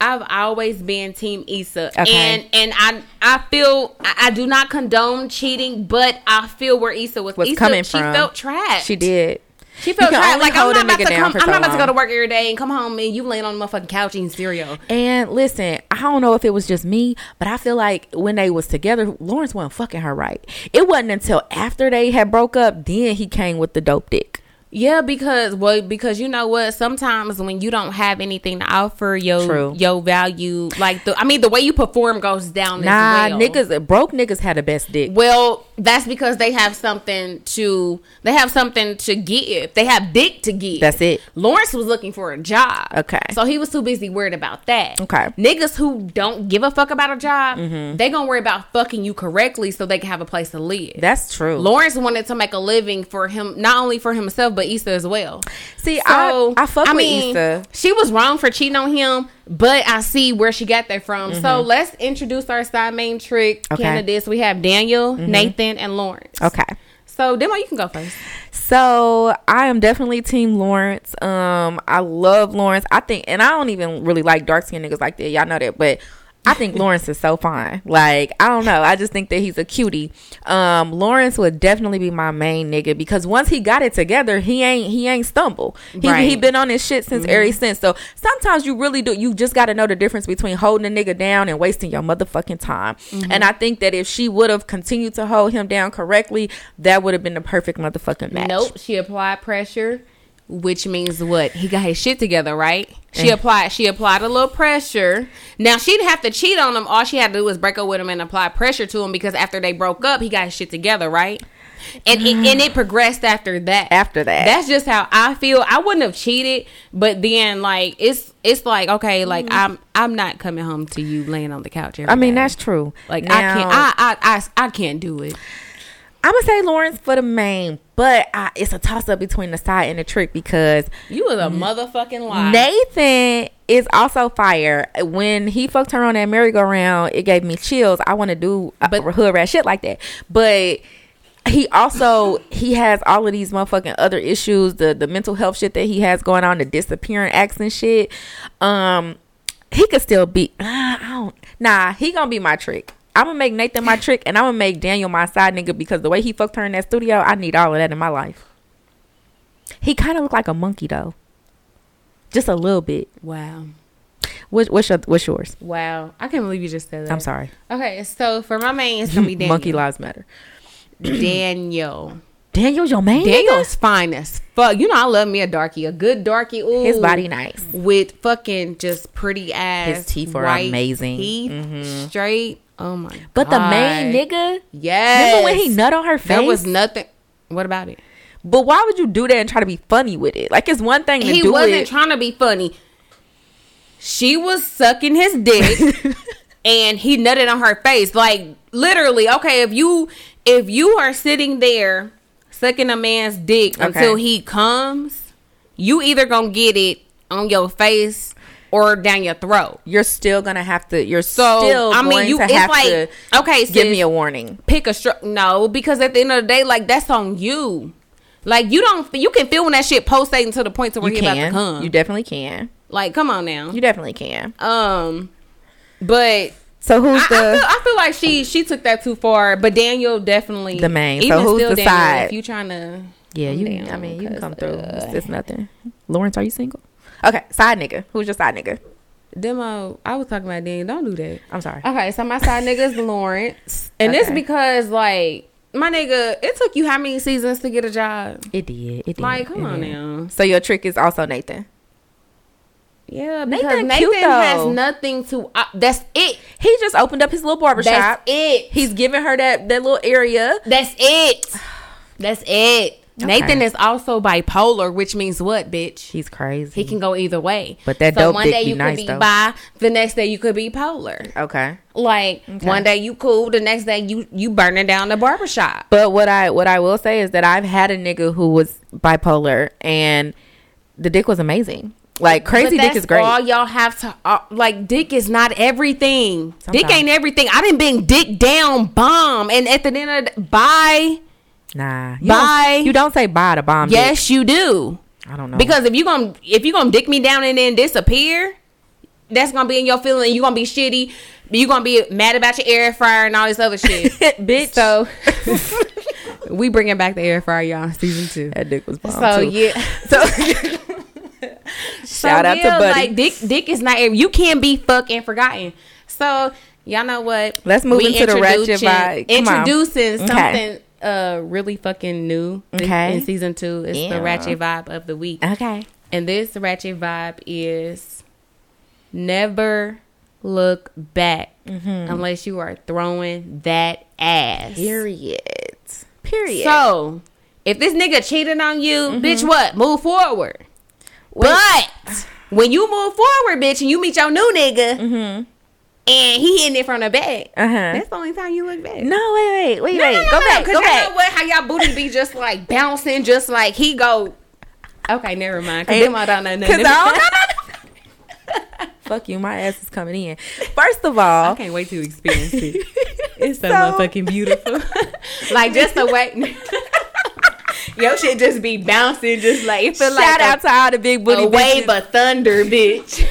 I've always been team Issa. Okay. And and I I feel I, I do not condone cheating, but I feel where Issa was What's Issa, coming she from. Felt trapped. She did. She felt trapped. Like I'm not about to come I'm so not about long. To go to work every day and come home and you laying on the motherfucking couch eating cereal. And listen, I don't know if it was just me, but I feel like when they was together, Lawrence wasn't fucking her right. It wasn't until after they had broke up, then he came with the dope dick. Yeah, because well, because you know what? Sometimes when you don't have anything to offer, your True. Your value, like the, I mean, the way you perform goes down. Nah, as well. Niggas, broke niggas had the best dick. Well, that's because they have something to they have something to give. They have dick to give. That's it. Lawrence was looking for a job. Okay, so he was too busy worried about that. Okay, niggas who don't give a fuck about a job, mm-hmm. they gonna worry about fucking you correctly so they can have a place to live. That's true. Lawrence wanted to make a living for him, not only for himself. But Issa as well. See, so, I I fuck I with mean, Issa. She was wrong for cheating on him, but I see where she got that from. Mm-hmm. So let's introduce our side main trick okay. candidates. We have Daniel, mm-hmm. Nathan, and Lawrence. Okay. So Demo, you can go first. So I am definitely team Lawrence. Um, I love Lawrence. I think, and I don't even really like dark skinned niggas like that. Y'all know that, but. I think Lawrence is so fine. Like, I don't know. I just think that he's a cutie. Um, Lawrence would definitely be my main nigga because once he got it together, he ain't he ain't stumble. He right. he been on his shit since mm-hmm. ever since. So sometimes you really do. You just got to know the difference between holding a nigga down and wasting your motherfucking time. Mm-hmm. And I think that if she would have continued to hold him down correctly, that would have been the perfect motherfucking match. Nope. She applied pressure. Which means what? He got his shit together, right? She yeah. applied She applied a little pressure. Now, she didn't have to cheat on him. All she had to do was break up with him and apply pressure to him because after they broke up, he got his shit together, right? And it, and it progressed after that. After that. That's just how I feel. I wouldn't have cheated, but then, like, it's it's like, okay, like, mm-hmm. I'm I'm not coming home to you laying on the couch every I mean, day. That's true. Like, now, I can't. I, I, I, I can't do it. I'm going to say Lawrence for the main, but I, it's a toss-up between the side and the trick because... You was a motherfucking liar. Nathan is also fire. When he fucked her on that merry-go-round, it gave me chills. I want to do but, hood rat shit like that. But... He also, he has all of these motherfucking other issues, the, the mental health shit that he has going on, the disappearing acts and shit. Um, he could still be, I don't, nah, he gonna be my trick. I'm gonna make Nathan my trick, and I'm gonna make Daniel my side nigga, because the way he fucked her in that studio, I need all of that in my life. He kind of looked like a monkey, though. Just a little bit. Wow. What, what's, your, what's yours? Wow. I can't believe you just said that. I'm sorry. Okay, so for my main, it's gonna be Daniel. Monkey Lives Matter. Daniel. Daniel's your man? Daniel's nigga? Fine as fuck. You know, I love me a darkie. A good darkie. Ooh. His body nice. With fucking just pretty ass. His teeth are amazing. Teeth, mm-hmm. Straight. Oh my God. But the main nigga? Yes. Remember when he nut on her face? That was nothing. What about it? But why would you do that and try to be funny with it? Like, it's one thing to he do it. He wasn't trying to be funny. She was sucking his dick and he nutted on her face. Like, literally, okay, if you if you are sitting there sucking a man's dick okay. until he comes, you either gonna get it on your face or down your throat. You're still gonna have to. You're so. Still I mean, going you to it's have like to okay. Sis, give me a warning. Pick a str- no, because at the end of the day, like that's on you. Like you don't. You can feel when that shit pulsating to the point to where you're about to come. You definitely can. Like, come on now. You definitely can. Um, but so who's I, the? I feel, I feel like she she took that too far. But Daniel definitely the main. Even so who's still the Daniel, side? If you trying to, yeah, you. Down, I mean, you can come through. Uh, it's, it's nothing. Lawrence, are you single? Okay, side nigga. Who's your side nigga? Demo. I was talking about Daniel. Don't do that. I'm sorry. Okay, so my side nigga is Lawrence, and okay. This because like my nigga, it took you how many seasons to get a job? It did. It did. Like, come it on did. Now. So your trick is also Nathan. Yeah, because Nathan, Nathan has nothing to. Uh, that's it. He just opened up his little barbershop. That's it. He's giving her that that little area. That's it. That's it. Okay. Nathan is also bipolar, which means what, bitch? He's crazy. He can go either way. But that so dope one dick day you be could nice, be though. Bi, the next day you could be polar. Okay. Like okay. One day you cool, the next day you you burning down the barbershop. But what I what I will say is that I've had a nigga who was bipolar and the dick was amazing. Like crazy dick is great. All y'all have to uh, like dick is not everything. Sometimes. Dick ain't everything. I done been dick down bomb and at the end of the bye. Nah, you bye. Don't, you don't say bye to bomb. Yes, dick. You do. I don't know because if you gonna if you gonna dick me down and then disappear, that's gonna be in your feeling. You are gonna be shitty. You are gonna be mad about your air fryer and all this other shit, bitch. So we bringing back the air fryer, y'all. Season two. That dick was bomb. So too. Yeah. So shout so, out yeah, to buddy. Like dick, dick is not. You can't be fucking forgotten. So y'all know what? Let's move we into the ratchet vibe. Introducing something. Okay. Uh, really fucking new okay. in season two. It's yeah. the ratchet vibe of the week. Okay, and this ratchet vibe is never look back mm-hmm. unless you are throwing that ass. Period. Period. So if this nigga cheated on you, mm-hmm. bitch, what? Move forward. Wait. But when you move forward, bitch, and you meet your new nigga. Mm-hmm. And he hitting it from the back. Uh-huh. That's the only time you look back. No, wait, wait, wait, no, wait. No, no, go no, back, go back. You know what? How y'all booty be just like bouncing, just like he go. Okay, never mind. Cause them all don't know nothing. Cause I don't know. Fuck you, my ass is coming in. First of all, I can't wait to experience it. It's so, so motherfucking beautiful. Like just the way. Your shit just be bouncing, just like it feel shout like out a, to all the big booty. A wave bitches. Of thunder, bitch.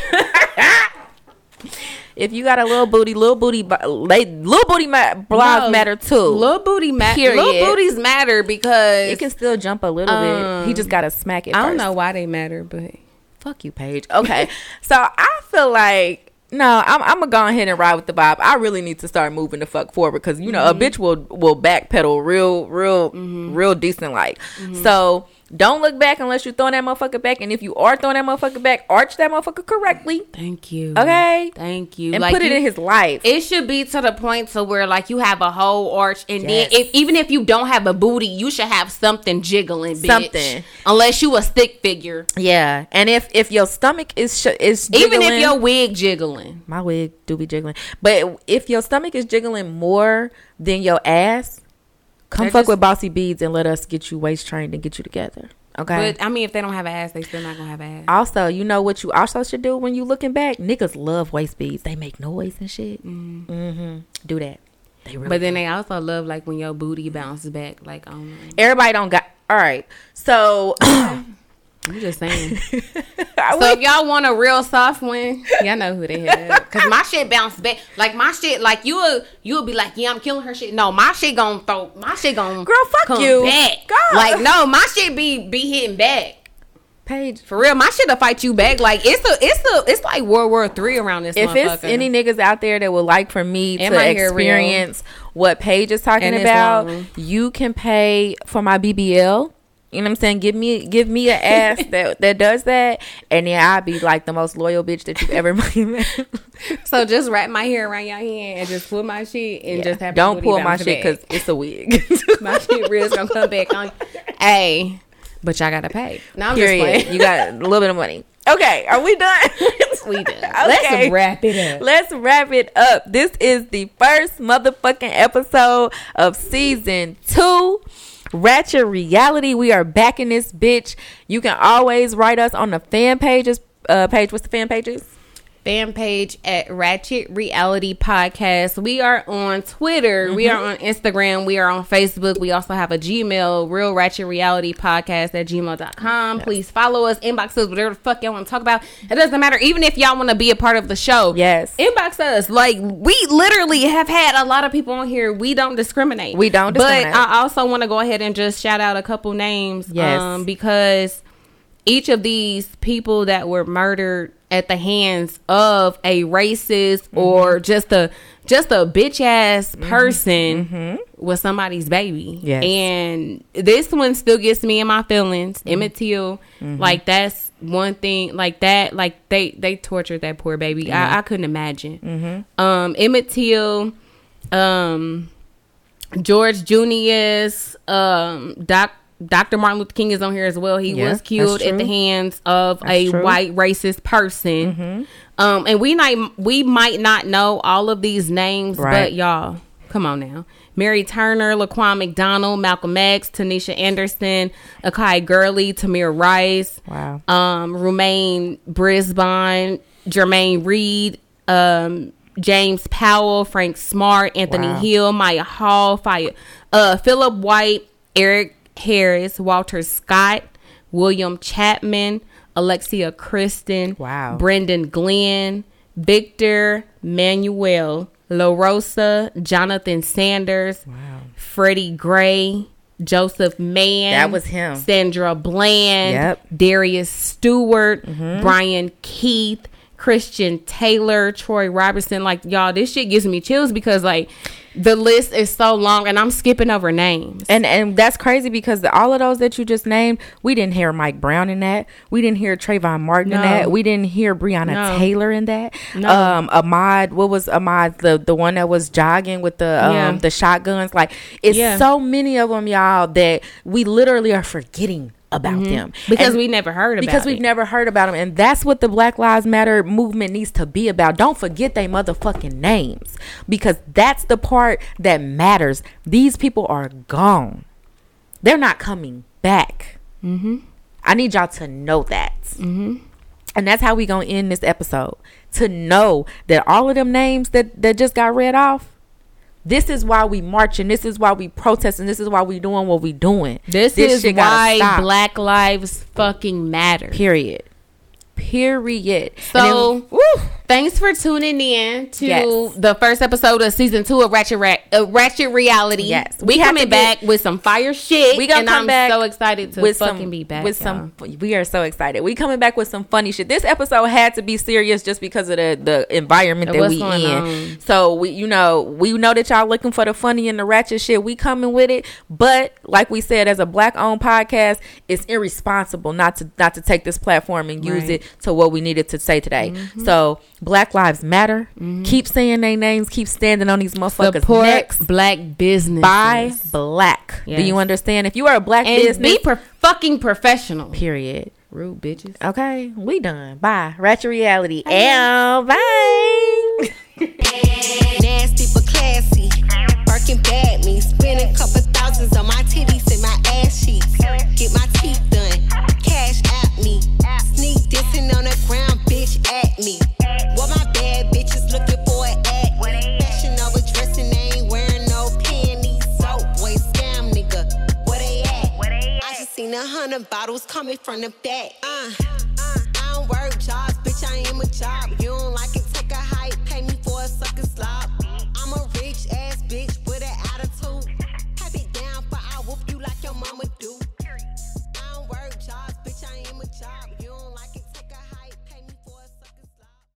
If you got a little booty, little booty, little booty ma- blogs no, matter too. Little booty matter. Little booties matter because it can still jump a little um, bit. He just gotta smack it. I don't first. Know why they matter, but fuck you, Paige. Okay, so I feel like no, I'm, I'm gonna go ahead and ride with the vibe. I really need to start moving the fuck forward because you know mm-hmm. a bitch will will backpedal real, real, mm-hmm. real decent like. Mm-hmm. So don't look back unless you're throwing that motherfucker back. And if you are throwing that motherfucker back, arch that motherfucker correctly. Thank you. Okay? Thank you. And like put it you, in his life. It should be to the point to where, like, you have a whole arch. And yes. then, if, even if you don't have a booty, you should have something jiggling, bitch. Something. Unless you a stick figure. Yeah. And if, if your stomach is, sh- is jiggling. Even if your wig jiggling. My wig do be jiggling. But if your stomach is jiggling more than your ass. Come They're fuck just, with Bossy Beads and let us get you waist trained and get you together. Okay. But I mean, if they don't have an ass, they still not gonna have an ass. Also, you know what you also should do when you looking back? Niggas love waist beads. They make noise and shit. Mm. Mm-hmm. Do that. They really but then they also love like when your booty bounces back. Like um, everybody don't got. All right, so I'm just saying. So if y'all want a real soft one, y'all know who they have. Cause my shit bounced back. Like my shit, like you will, you will be like, yeah, I'm killing her shit. No, my shit gonna throw. My shit gonna girl, fuck you. Back. God. Like no, my shit be be hitting back. Page for real, my shit'll fight you back. Like it's a, it's a, it's like World War Three around this. If it's any niggas out there that would like for me Am to I experience what Paige is talking and about, you can pay for my B B L. You know what I'm saying? Give me, give me an ass that that does that, and then I'll be like the most loyal bitch that you've ever met. So just wrap my hair around your hand and just pull my shit and yeah. just have don't pull my shit because it's a wig. My shit real's gonna come back on. Hey. But y'all gotta pay. No, I'm Period. just playing. You got a little bit of money. Okay, are we done? We done. Okay. Let's wrap it up. Let's wrap it up. This is the first motherfucking episode of season two. Ratchet Reality. We are back in this bitch. You can always write us on the fan pages uh, page. What's the fan pages? Fan page at Ratchet Reality Podcast. We are on Twitter. Mm-hmm. We are on Instagram. We are on Facebook. We also have a Gmail, Real Ratchet Reality Podcast at gmail dot com. Yes. Please follow us. Inbox us. Whatever the fuck y'all want to talk about. It doesn't matter. Even if y'all want to be a part of the show. Yes. Inbox us. Like, we literally have had a lot of people on here. We don't discriminate. We don't discriminate. But I also want to go ahead and just shout out a couple names. Yes. Um, because each of these people that were murdered at the hands of a racist mm-hmm. or just a just a bitch ass person mm-hmm. was somebody's baby. Yes. And this one still gets me in my feelings. Mm-hmm. Emmett Till, mm-hmm. like that's one thing. Like that, like they they tortured that poor baby. Mm-hmm. I, I couldn't imagine. Mm-hmm. Um, Emmett Till, um, George Junius, um, Doc. Doctor Martin Luther King is on here as well. He yeah, was killed at the hands of that's a true. white racist person. Mm-hmm. Um, and we might, we might not know all of these names, right. but y'all, come on now. Mary Turner, Laquan McDonald, Malcolm X, Tanisha Anderson, Akai Gurley, Tamir Rice, wow. um, Rumain Brisbane, Jermaine Reed, um, James Powell, Frank Smart, Anthony wow. Hill, Maya Hall, Fire, uh, Philip White, Eric Harris, Walter Scott, William Chapman, Alexia Kristen, wow. Brendan Glenn, Victor Manuel, LaRosa, Jonathan Sanders, wow. Freddie Gray, Joseph Mann, that was him. Sandra Bland, yep. Darius Stewart, mm-hmm. Brian Keith, Christian Taylor, Troy Robertson. Like, y'all, this shit gives me chills because, like, the list is so long and I'm skipping over names. And and that's crazy because the, all of those that you just named, we didn't hear Mike Brown in that. We didn't hear Trayvon Martin no. in that. We didn't hear Breonna no. Taylor in that. No. Um, Ahmad, what was Ahmad? The, the one that was jogging with the um, yeah. the shotguns. Like, it's yeah. so many of them, y'all, that we literally are forgetting about mm-hmm. them because and we never heard about because we've it. never heard about them. And that's what the Black Lives Matter movement needs to be about. Don't forget they motherfucking names, because that's the part that matters. These people are gone. They're not coming back. Mm-hmm. I need y'all to know that. Mm-hmm. And that's how we gonna end this episode, to know that all of them names that that just got read off, this is why we marching. This is why we protesting. This is why we doing what we doing. This, this is why Black lives fucking matter. Period. Period. So, then, woo, thanks for tuning in to yes. the first episode of season two of Ratchet Ra- uh, Ratchet Reality. Yes, we, we coming get, back with some fire shit. We gonna and come I'm back so excited to fucking some, be back. With y'all. some, we are so excited. We coming back with some funny shit. This episode had to be serious just because of the, the environment that What's we in. On? So we, you know, we know that y'all looking for the funny and the ratchet shit. We coming with it, but like we said, as a Black owned podcast, it's irresponsible not to not to take this platform and use right. it. to what we needed to say today. Mm-hmm. So Black Lives Matter. Mm-hmm. Keep saying their names. Keep standing on these motherfuckers. Support necks. Black business. Buy black. Yes. Do you understand? If you are a black and business, be pro- fucking professional. Period. Rude bitches. Okay, we done. Bye. Ratchet Reality. L. Bye. Nasty but classy. Working bad me. Spend a couple thousands on my titties and my ass sheets. Get my teeth done. Cash at me. Sneak dissing on the ground, bitch, at me. What well, my bad bitches looking for an ad. Fashion Nova dressing, they ain't wearing bring the hundred bottles coming from the back. Uh, uh, I don't work jobs.